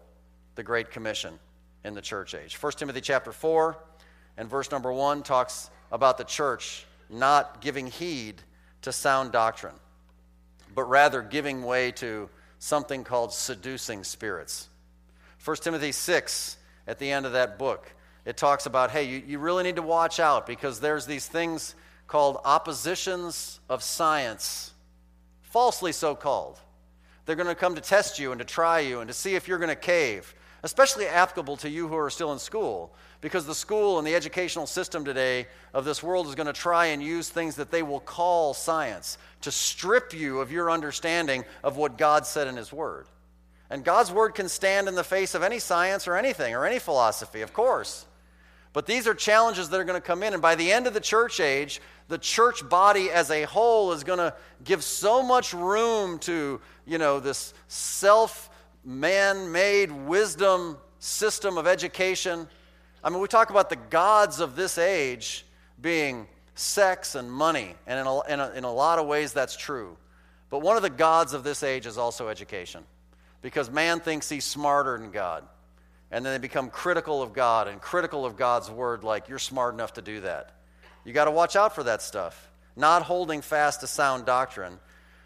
the Great Commission in the church age. First Timothy chapter four and verse number one talks about the church not giving heed to sound doctrine, but rather giving way to something called seducing spirits. First Timothy six, at the end of that book, it talks about, hey, you, you really need to watch out because there's these things called oppositions of science, falsely so called. They're going to come to test you and to try you and to see if you're going to cave, especially applicable to you who are still in school, because the school and the educational system today of this world is going to try and use things that they will call science to strip you of your understanding of what God said in his word. And God's word can stand in the face of any science or anything or any philosophy, of course. But these are challenges that are going to come in, and by the end of the church age, the church body as a whole is going to give so much room to, you know, this self-man-made wisdom system of education. I mean, we talk about the gods of this age being sex and money, and in a, in a, in a lot of ways that's true. But one of the gods of this age is also education, because man thinks he's smarter than God. And then they become critical of God and critical of God's word, like, you're smart enough to do that. You got to watch out for that stuff. Not holding fast to sound doctrine,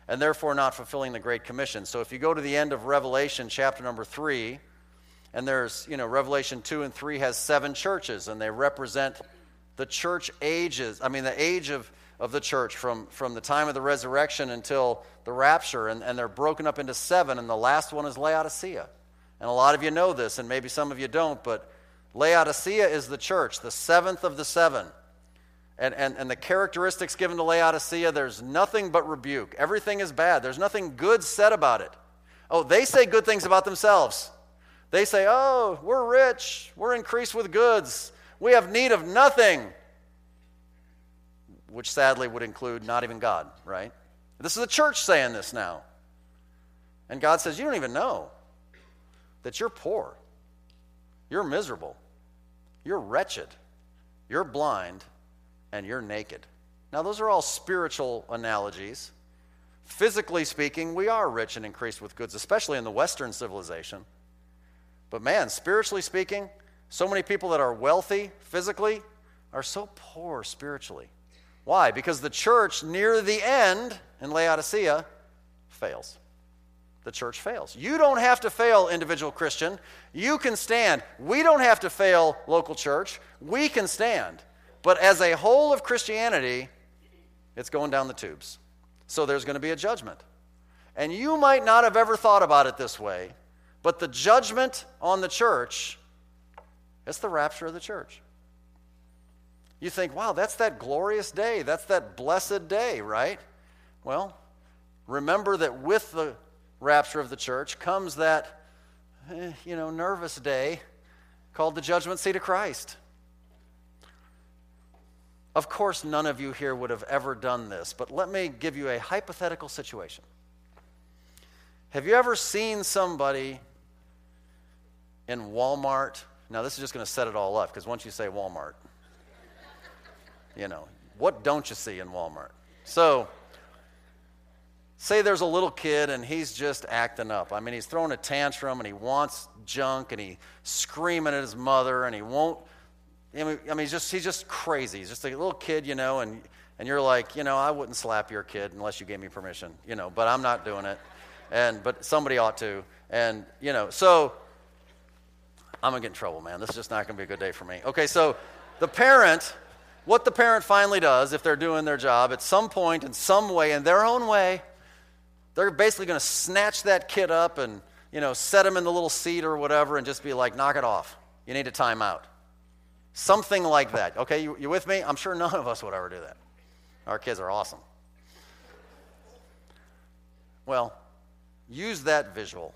and therefore not fulfilling the Great Commission. So if you go to the end of Revelation chapter number three, and there's, you know, Revelation two and three has seven churches, and they represent the church ages, I mean the age of, of the church from, from the time of the resurrection until the rapture, and, and they're broken up into seven, and the last one is Laodicea. And a lot of you know this, and maybe some of you don't, but Laodicea is the church, the seventh of the seven. And, and and the characteristics given to Laodicea, there's nothing but rebuke. Everything is bad. There's nothing good said about it. Oh, they say good things about themselves. They say, oh, we're rich. We're increased with goods. We have need of nothing. Which sadly would include not even God, right? This is the church saying this now. And God says, you don't even know that you're poor. You're miserable. You're wretched. You're blind. And you're naked. Now, those are all spiritual analogies. Physically speaking, we are rich and increased with goods, especially in the Western civilization. But man, spiritually speaking, so many people that are wealthy physically are so poor spiritually. Why? Because the church near the end in Laodicea fails. The church fails. You don't have to fail, individual Christian. You can stand. We don't have to fail, local church. We can stand. But as a whole of Christianity, it's going down the tubes. So there's going to be a judgment. And you might not have ever thought about it this way, but the judgment on the church, it's the rapture of the church. You think, wow, that's that glorious day. That's that blessed day, right? Well, remember that with the rapture of the church comes that, eh, you know, nervous day called the judgment seat of Christ. Of course, none of you here would have ever done this, but let me give you a hypothetical situation. Have you ever seen somebody in Walmart? Now, this is just going to set it all up, because once you say Walmart, you know, what don't you see in Walmart? So, say there's a little kid, and he's just acting up. I mean, he's throwing a tantrum, and he wants junk, and he's screaming at his mother, and he won't. I mean, he's just he's just crazy. He's just a little kid, you know, and, and you're like, you know, I wouldn't slap your kid unless you gave me permission, you know, but I'm not doing it. And but somebody ought to. And, you know, so I'm going to get in trouble, man. This is just not going to be a good day for me. Okay, so the parent, what the parent finally does, if they're doing their job, at some point, in some way, in their own way, they're basically going to snatch that kid up and, you know, set him in the little seat or whatever and just be like, knock it off. You need a timeout. Something like that. Okay, you, you with me? I'm sure none of us would ever do that. Our kids are awesome. Well, use that visual.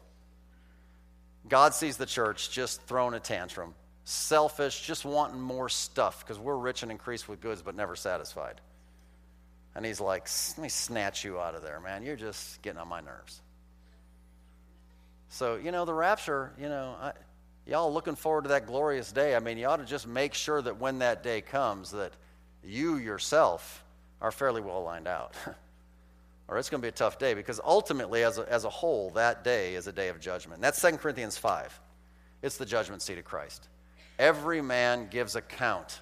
God sees the church just throwing a tantrum, selfish, just wanting more stuff because we're rich and increased with goods but never satisfied. And he's like, let me snatch you out of there, man. You're just getting on my nerves. So, you know, the rapture, you know... I, Y'all looking forward to that glorious day. I mean, you ought to just make sure that when that day comes that you yourself are fairly well lined out. Or it's going to be a tough day because ultimately, as a, as a whole, that day is a day of judgment. And that's Second Corinthians five. It's the judgment seat of Christ. Every man gives account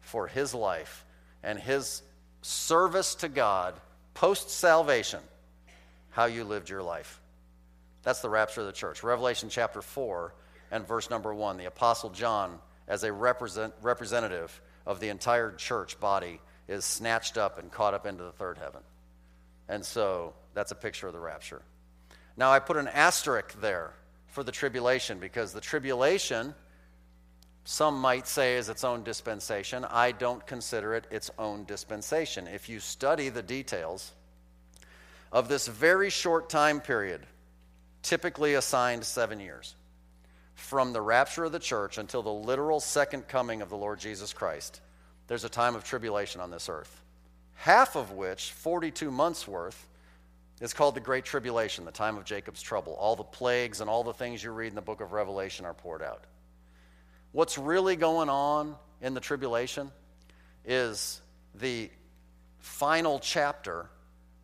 for his life and his service to God post-salvation, how you lived your life. That's the rapture of the church. Revelation chapter four. And verse number one, the Apostle John, as a represent, representative of the entire church body, is snatched up and caught up into the third heaven. And so that's a picture of the rapture. Now, I put an asterisk there for the tribulation because the tribulation, some might say, is its own dispensation. I don't consider it its own dispensation. If you study the details of this very short time period, typically assigned seven years, from the rapture of the church until the literal second coming of the Lord Jesus Christ, there's a time of tribulation on this earth, half of which, forty-two months worth, is called the Great Tribulation, the time of Jacob's trouble. All the plagues and all the things you read in the book of Revelation are poured out. What's really going on in the tribulation is the final chapter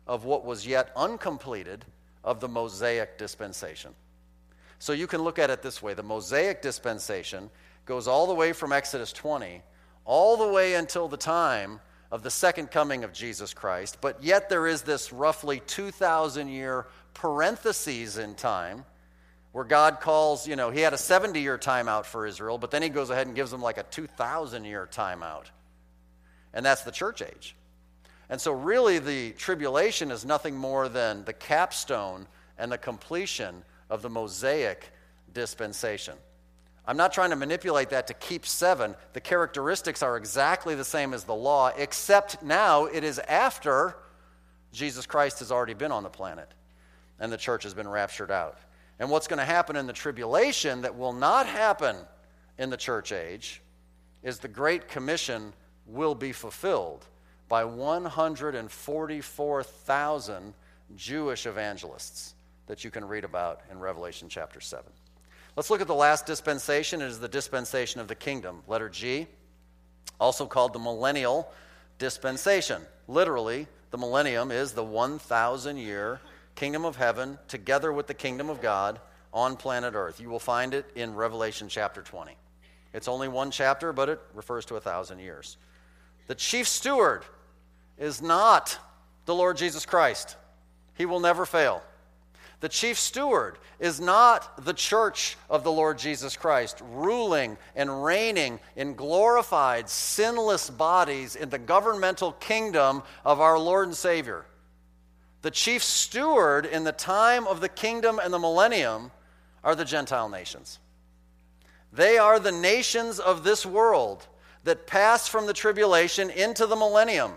of what was yet uncompleted of the Mosaic dispensation. So you can look at it this way. The Mosaic dispensation goes all the way from Exodus twenty all the way until the time of the second coming of Jesus Christ, but yet there is this roughly two thousand year parentheses in time where God calls, you know, he had a seventy year timeout for Israel, but then he goes ahead and gives them like a two thousand year timeout. And that's the church age. And so really the tribulation is nothing more than the capstone and the completion of the Mosaic dispensation. I'm not trying to manipulate that to keep seven. The characteristics are exactly the same as the law, except now it is after Jesus Christ has already been on the planet and the church has been raptured out. And what's going to happen in the tribulation that will not happen in the church age is the Great Commission will be fulfilled by one hundred forty-four thousand Jewish evangelists that you can read about in Revelation chapter seven. Let's look at the last dispensation. It is the dispensation of the kingdom, letter G, also called the millennial dispensation. Literally, the millennium is the one thousand year kingdom of heaven together with the kingdom of God on planet earth. You will find it in Revelation chapter twenty. It's only one chapter, but it refers to a thousand years. The chief steward is not the Lord Jesus Christ. He will never fail. The chief steward is not the church of the Lord Jesus Christ, ruling and reigning in glorified, sinless bodies in the governmental kingdom of our Lord and Savior. The chief steward in the time of the kingdom and the millennium are the Gentile nations. They are the nations of this world that pass from the tribulation into the millennium.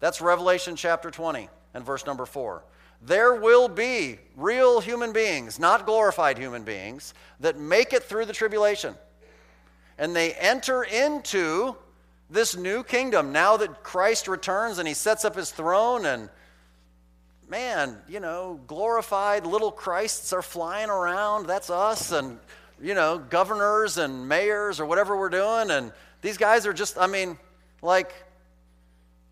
That's Revelation chapter twenty and verse number four. There will be real human beings, not glorified human beings, that make it through the tribulation. And they enter into this new kingdom now that Christ returns and he sets up his throne and, man, you know, glorified little Christs are flying around. That's us and, you know, governors and mayors or whatever we're doing. And these guys are just, I mean, like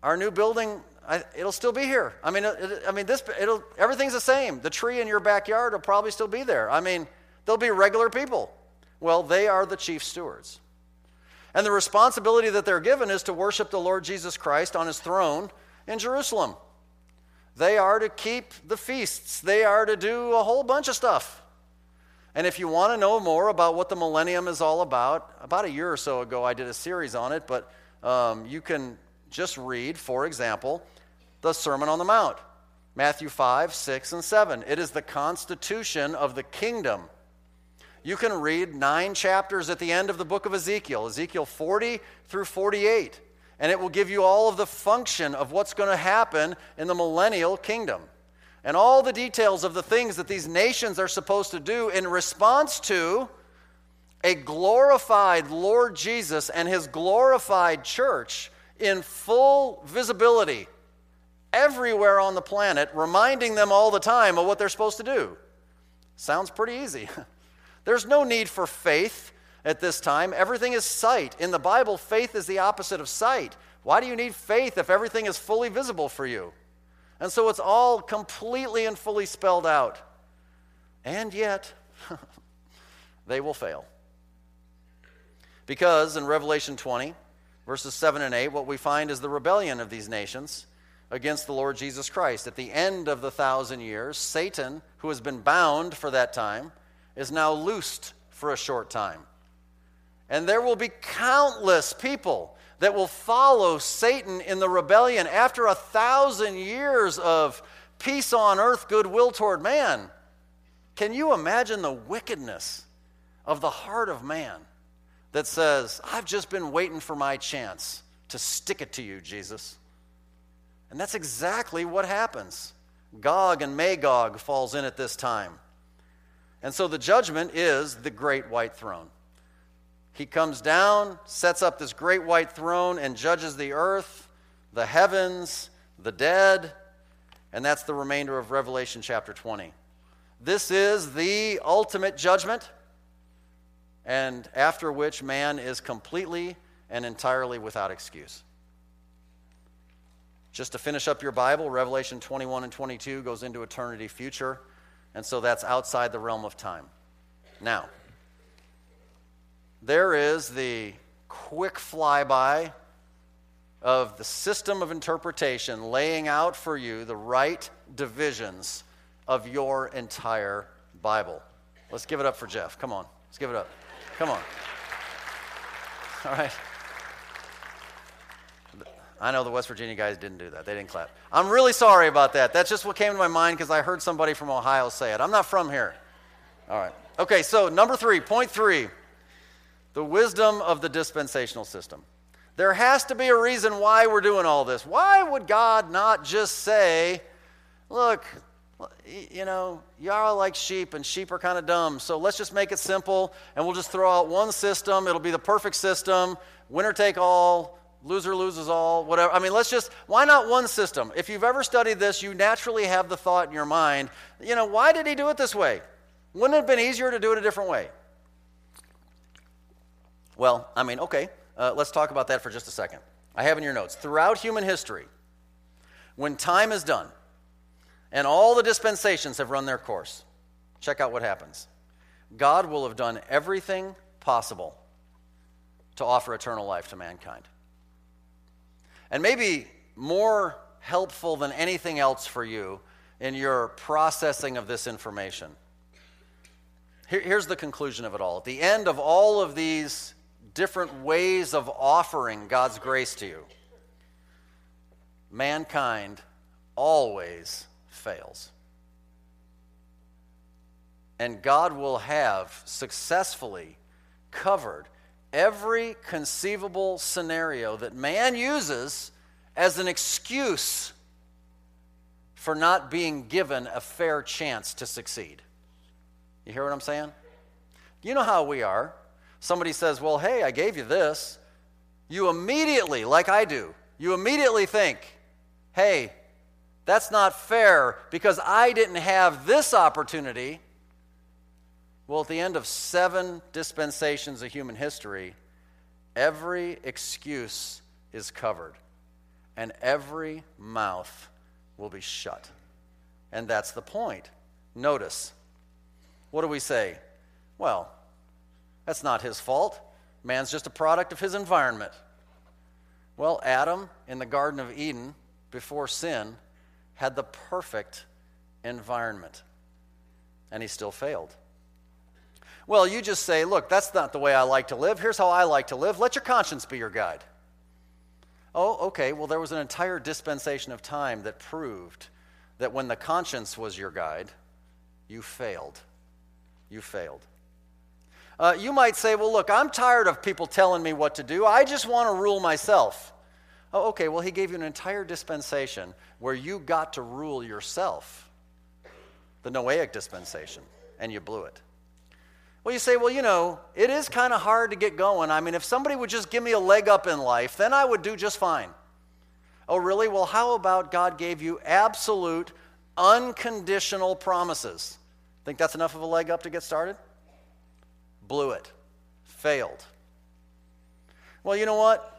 our new building, I, it'll still be here. I mean, it, I mean, this. It'll everything's the same. The tree in your backyard will probably still be there. I mean, they'll be regular people. Well, they are the chief stewards, and the responsibility that they're given is to worship the Lord Jesus Christ on his throne in Jerusalem. They are to keep the feasts. They are to do a whole bunch of stuff. And if you want to know more about what the millennium is all about, about a year or so ago, I did a series on it. But um, you can just read, for example, the Sermon on the Mount, Matthew five, six, and seven. It is the constitution of the kingdom. You can read nine chapters at the end of the book of Ezekiel, Ezekiel forty through forty-eight, and it will give you all of the function of what's going to happen in the millennial kingdom and all the details of the things that these nations are supposed to do in response to a glorified Lord Jesus and his glorified church in full visibility everywhere on the planet, reminding them all the time of what they're supposed to do. Sounds pretty easy. There's no need for faith at this time. Everything is sight. In the Bible, faith is the opposite of sight. Why do you need faith if everything is fully visible for you? And so it's all completely and fully spelled out. And yet, they will fail. Because in Revelation twenty, verses seven and eight, what we find is the rebellion of these nations against the Lord Jesus Christ. At the end of the thousand years, Satan, who has been bound for that time, is now loosed for a short time. And there will be countless people that will follow Satan in the rebellion after a thousand years of peace on earth, goodwill toward man. Can you imagine the wickedness of the heart of man that says, I've just been waiting for my chance to stick it to you, Jesus? And that's exactly what happens. Gog and Magog falls in at this time. And so the judgment is the great white throne. He comes down, sets up this great white throne, and judges the earth, the heavens, the dead, and that's the remainder of Revelation chapter twenty. This is the ultimate judgment, and after which man is completely and entirely without excuse. Just to finish up your Bible, Revelation twenty-one and twenty-two goes into eternity future, and so that's outside the realm of time. Now, there is the quick flyby of the system of interpretation laying out for you the right divisions of your entire Bible. Let's give it up for Jeff. Come on. Let's give it up. Come on. All right. I know the West Virginia guys didn't do that. They didn't clap. I'm really sorry about that. That's just what came to my mind because I heard somebody from Ohio say it. I'm not from here. All right. Okay, so number three, point three, the wisdom of the dispensational system. There has to be a reason why we're doing all this. Why would God not just say, look, you know, y'all like sheep, and sheep are kind of dumb, so let's just make it simple, and we'll just throw out one system. It'll be the perfect system, winner take all, loser loses all, whatever. I mean, let's just, why not one system? If you've ever studied this, you naturally have the thought in your mind, you know, why did he do it this way? Wouldn't it have been easier to do it a different way? Well, I mean, okay, uh, let's talk about that for just a second. I have in your notes, throughout human history, when time is done, and all the dispensations have run their course, check out what happens. God will have done everything possible to offer eternal life to mankind. And maybe more helpful than anything else for you in your processing of this information, here, here's the conclusion of it all. At the end of all of these different ways of offering God's grace to you, mankind always fails. And God will have successfully covered every conceivable scenario that man uses as an excuse for not being given a fair chance to succeed. You hear what I'm saying? You know how we are. Somebody says, well, hey, I gave you this. You immediately, like I do, you immediately think, hey, that's not fair because I didn't have this opportunity. Well, at the end of seven dispensations of human history, every excuse is covered and every mouth will be shut. And that's the point. Notice, what do we say? Well, that's not his fault. Man's just a product of his environment. Well, Adam in the Garden of Eden before sin had the perfect environment, and he still failed. Well, you just say, look, that's not the way I like to live. Here's how I like to live. Let your conscience be your guide. Oh, okay, well, there was an entire dispensation of time that proved that when the conscience was your guide, you failed. You failed. Uh, you might say, well, look, I'm tired of people telling me what to do. I just want to rule myself. Oh, okay, well, he gave you an entire dispensation where you got to rule yourself, the Noahic dispensation, and you blew it. Well, you say, well, you know, it is kind of hard to get going. I mean, if somebody would just give me a leg up in life, then I would do just fine. Oh, really? Well, how about God gave you absolute, unconditional promises? Think that's enough of a leg up to get started? Blew it. Failed. Well, you know what?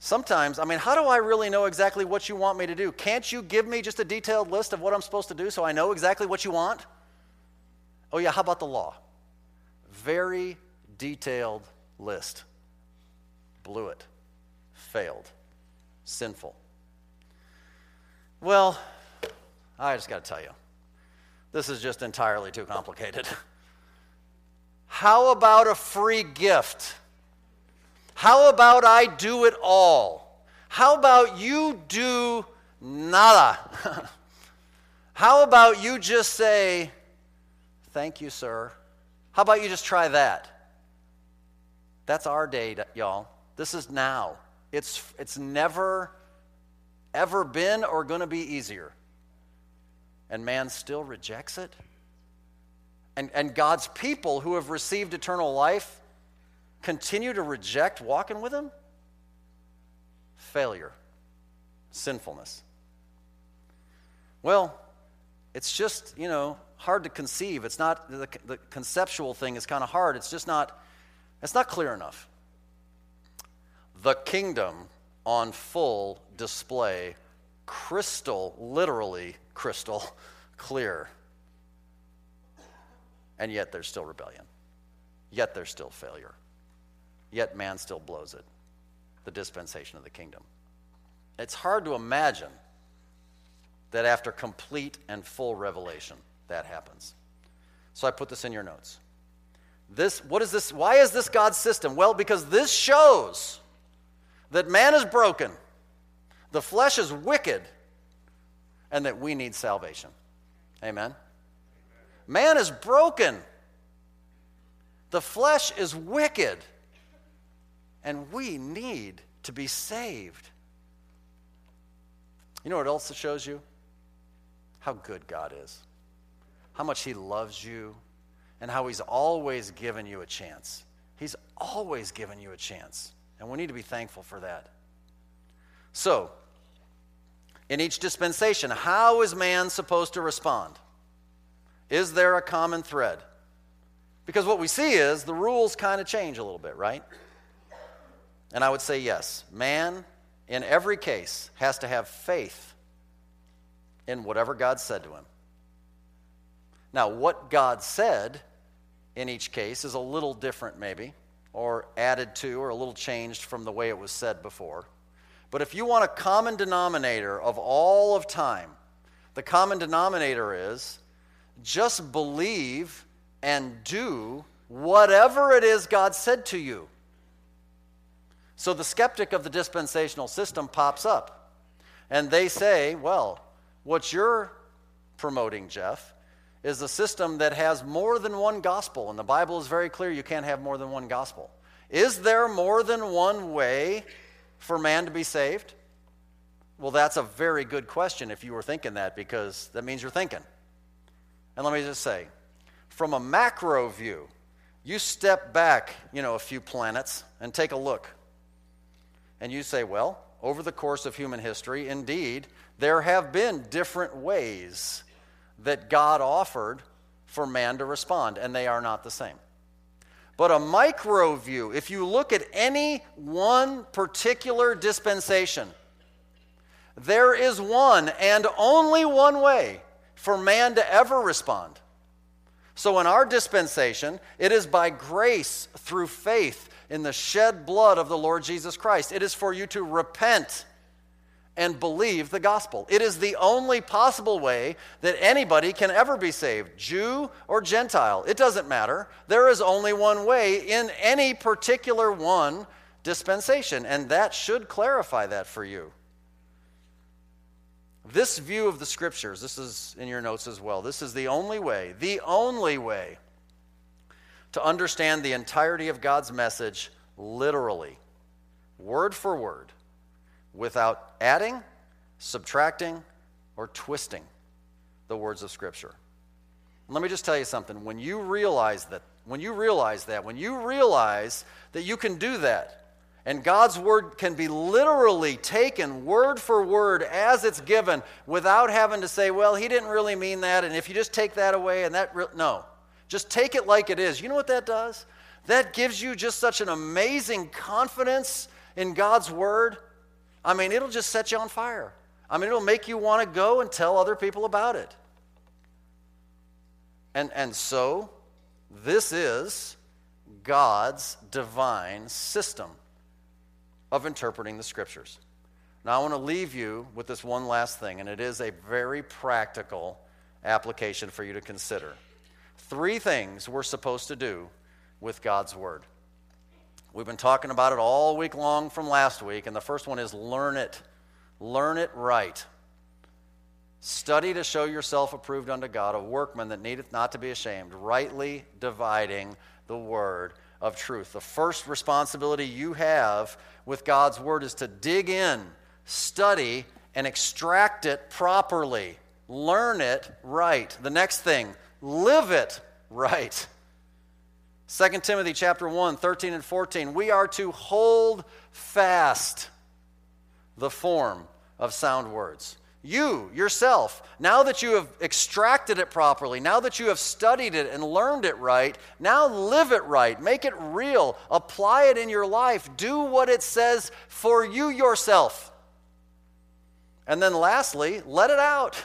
Sometimes, I mean, how do I really know exactly what you want me to do? Can't you give me just a detailed list of what I'm supposed to do so I know exactly what you want? Oh, yeah, how about the law? Very detailed list. Blew it. Failed. Sinful. Well, I just got to tell you, this is just entirely too complicated. How about a free gift? How about I do it all? How about you do nada? How about you just say, thank you, sir. How about you just try that? That's our day, y'all. This is now. It's, it's never, ever been or going to be easier. And man still rejects it. And, and God's people who have received eternal life continue to reject walking with him? Failure. Sinfulness. Well, it's just, you know, hard to conceive. It's not, the, the conceptual thing is kind of hard. It's just not, it's not clear enough. The kingdom on full display, crystal, literally crystal clear. And yet there's still rebellion. Yet there's still failure. Yet man still blows it. The dispensation of the kingdom. It's hard to imagine that after complete and full revelation, that happens. So I put this in your notes. This, what is this? Why is this God's system? Well, because this shows that man is broken, the flesh is wicked, and that we need salvation. Amen? Man is broken. The flesh is wicked. And we need to be saved. You know what else it shows you? How good God is. How much he loves you. And how he's always given you a chance. He's always given you a chance. And we need to be thankful for that. So, in each dispensation, how is man supposed to respond? Is there a common thread? Because what we see is the rules kind of change a little bit, right? And I would say yes. Man, in every case, has to have faith in whatever God said to him. Now, what God said in each case is a little different maybe, or added to, or a little changed from the way it was said before. But if you want a common denominator of all of time, the common denominator is just believe and do whatever it is God said to you. So the skeptic of the dispensational system pops up, and they say, well, what you're promoting, Jeff, is the system that has more than one gospel, and the Bible is very clear you can't have more than one gospel. Is there more than one way for man to be saved? Well, that's a very good question if you were thinking that, because that means you're thinking. And let me just say, from a macro view, you step back, you know, a few planets and take a look. And you say, well, over the course of human history, indeed, there have been different ways that God offered for man to respond, and they are not the same. But a micro view, if you look at any one particular dispensation, there is one and only one way for man to ever respond. So in our dispensation, it is by grace through faith in the shed blood of the Lord Jesus Christ. It is for you to repent and believe the gospel. It is the only possible way that anybody can ever be saved, Jew or Gentile. It doesn't matter. There is only one way in any particular one dispensation, and that should clarify that for you. This view of the scriptures, this is in your notes as well, this is the only way, the only way to understand the entirety of God's message literally, word for word, without adding, subtracting, or twisting the words of Scripture. And let me just tell you something. When you realize that, when you realize that, when you realize that you can do that, and God's word can be literally taken word for word as it's given without having to say, well, he didn't really mean that, and if you just take that away and that, re-, no. Just take it like it is. You know what that does? That gives you just such an amazing confidence in God's word. I mean, it'll just set you on fire. I mean, it'll make you want to go and tell other people about it. And, and so, this is God's divine system of interpreting the scriptures. Now, I want to leave you with this one last thing, and it is a very practical application for you to consider. Three things we're supposed to do with God's word. We've been talking about it all week long from last week, and the first one is learn it. Learn it right. Study to show yourself approved unto God, a workman that needeth not to be ashamed, rightly dividing the word of truth. The first responsibility you have with God's word is to dig in, study, and extract it properly. Learn it right. The next thing, live it right. Second Timothy chapter one, thirteen and fourteen, we are to hold fast the form of sound words. You, yourself, now that you have extracted it properly, now that you have studied it and learned it right, now live it right, make it real, apply it in your life, do what it says for you yourself. And then lastly, let it out.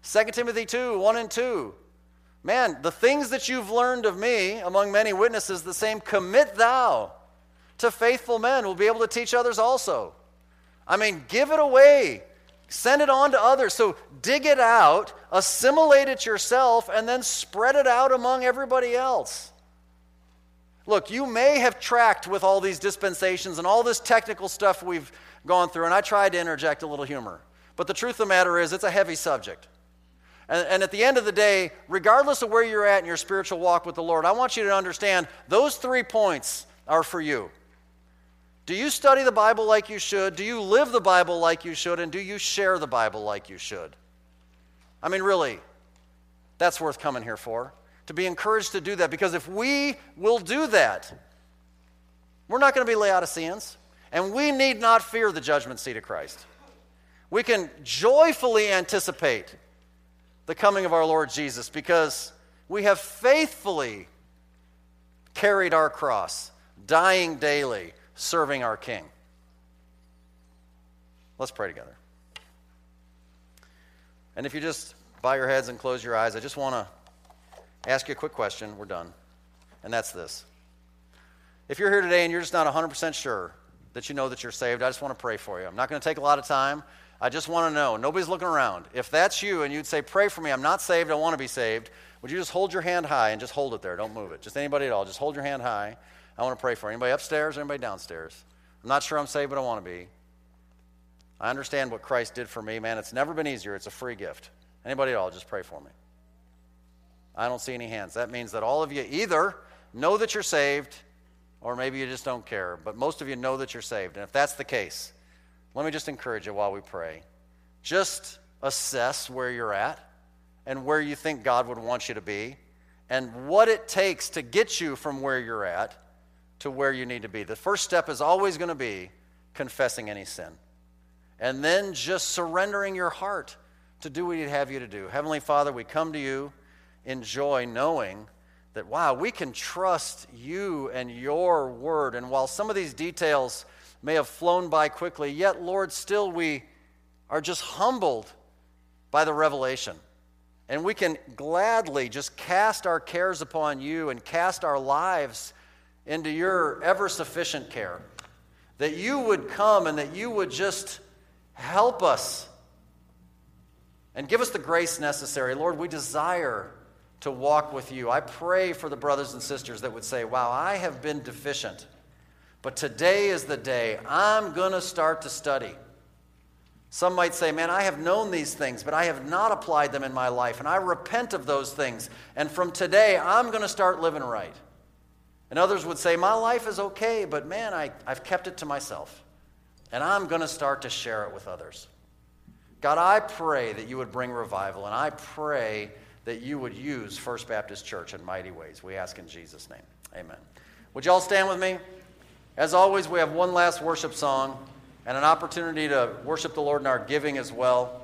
Second Timothy two, one and two. Man, the things that you've learned of me among many witnesses, the same commit thou to faithful men who will be able to teach others also. I mean, give it away. Send it on to others. So dig it out, assimilate it yourself, and then spread it out among everybody else. Look, you may have tracked with all these dispensations and all this technical stuff we've gone through, and I tried to interject a little humor. But the truth of the matter is, it's a heavy subject. And, and at the end of the day, regardless of where you're at in your spiritual walk with the Lord, I want you to understand those three points are for you. Do you study the Bible like you should? Do you live the Bible like you should? And do you share the Bible like you should? I mean, really, that's worth coming here for, to be encouraged to do that. Because if we will do that, we're not going to be Laodiceans, and we need not fear the judgment seat of Christ. We can joyfully anticipate the coming of our Lord Jesus because we have faithfully carried our cross, dying daily, serving our King. Let's pray together. And if you just bow your heads and close your eyes, I just want to ask you a quick question. We're done. And that's this. If you're here today and you're just not one hundred percent sure that you know that you're saved, I just want to pray for you. I'm not going to take a lot of time. I just want to know. Nobody's looking around. If that's you and you'd say, pray for me, I'm not saved, I want to be saved, would you just hold your hand high and just hold it there? Don't move it. Just anybody at all. Just hold your hand high. I want to pray for anybody upstairs or anybody downstairs. I'm not sure I'm saved, but I want to be. I understand what Christ did for me. Man, it's never been easier. It's a free gift. Anybody at all, just pray for me. I don't see any hands. That means that all of you either know that you're saved or maybe you just don't care, but most of you know that you're saved. And if that's the case, let me just encourage you while we pray. Just assess where you're at and where you think God would want you to be and what it takes to get you from where you're at to where you need to be. The first step is always going to be confessing any sin. And then just surrendering your heart to do what he'd have you to do. Heavenly Father, we come to you in joy knowing that, wow, we can trust you and your word. And while some of these details may have flown by quickly, yet, Lord, still we are just humbled by the revelation. And we can gladly just cast our cares upon you and cast our lives into your ever-sufficient care, that you would come and that you would just help us and give us the grace necessary. Lord, we desire to walk with you. I pray for the brothers and sisters that would say, wow, I have been deficient, but today is the day I'm going to start to study. Some might say, man, I have known these things, but I have not applied them in my life, and I repent of those things, and from today I'm going to start living right. And others would say, my life is okay, but man, I, I've kept it to myself. And I'm going to start to share it with others. God, I pray that you would bring revival, and I pray that you would use First Baptist Church in mighty ways. We ask in Jesus' name. Amen. Would you all stand with me? As always, we have one last worship song and an opportunity to worship the Lord in our giving as well.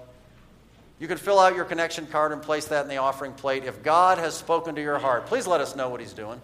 You can fill out your connection card and place that in the offering plate. If God has spoken to your heart, please let us know what he's doing.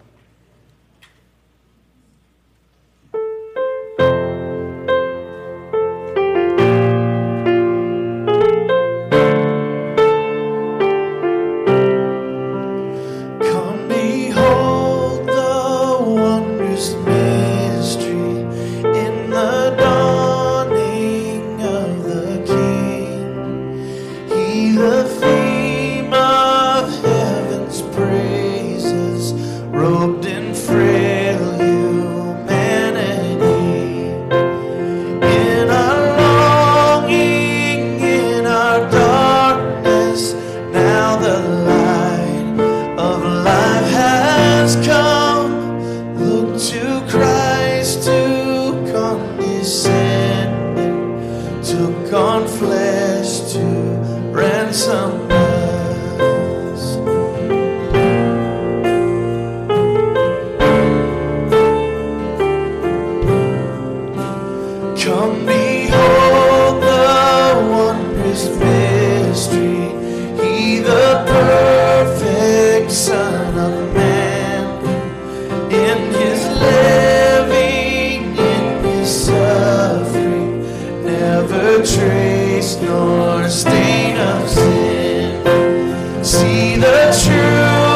Trace nor stain of sin. See the truth.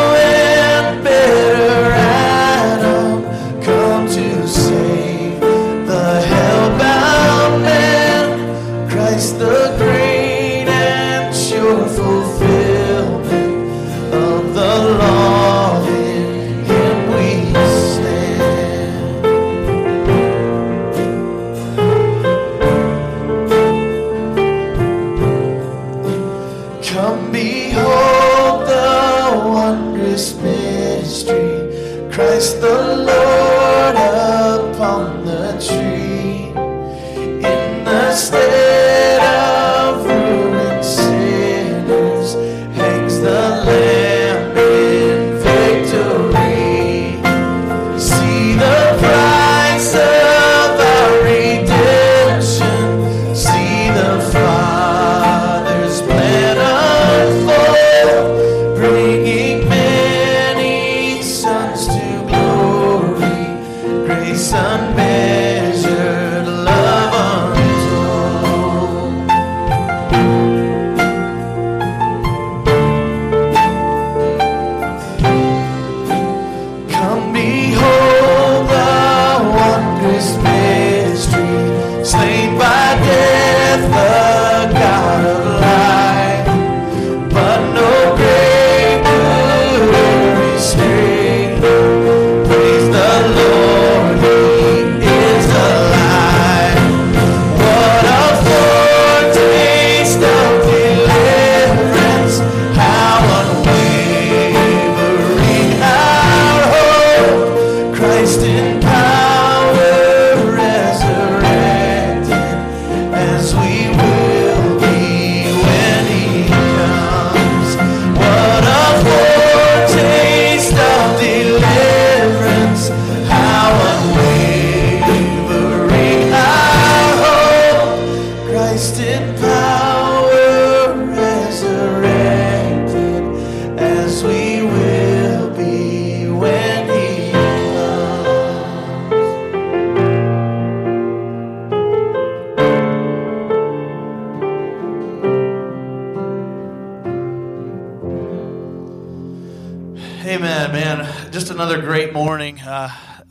instead of ruined sinners hangs the Lamb in victory. See the price of our redemption, see the Father's plan unfold, bringing many sons to glory, grace unmeasured.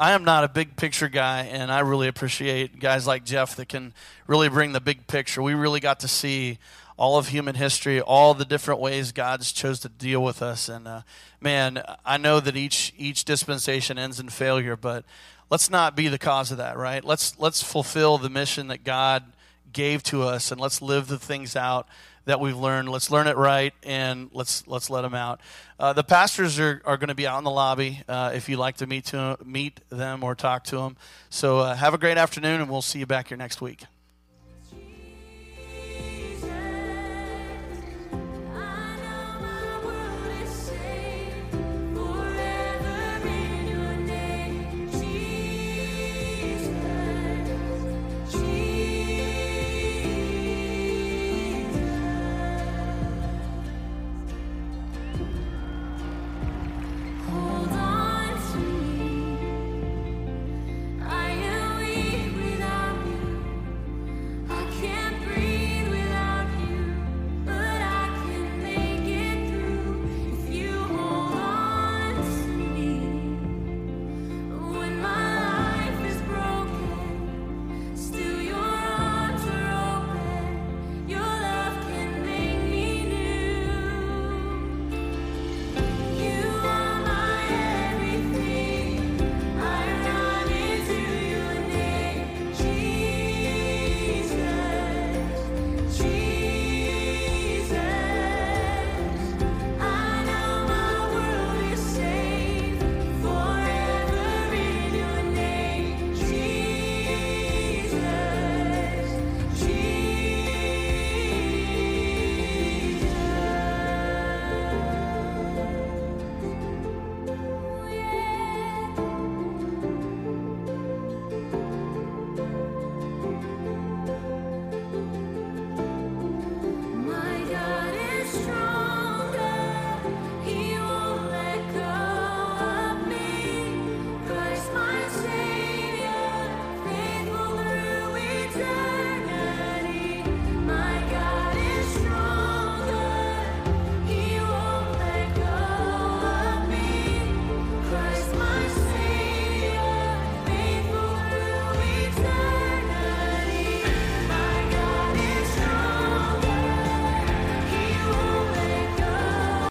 I'm not a big picture guy, and I really appreciate guys like Jeff that can really bring the big picture. We really got to see all of human history, all the different ways God's chose to deal with us. And uh, man, I know that each each dispensation ends in failure, but let's not be the cause of that, right? Let's let's fulfill the mission that God gave to us, and let's live the things out that we've learned. Let's learn it right, and let's let's let them out. Uh, the pastors are, are going to be out in the lobby uh, if you'd like to meet to meet them or talk to them. So uh, have a great afternoon, and we'll see you back here next week.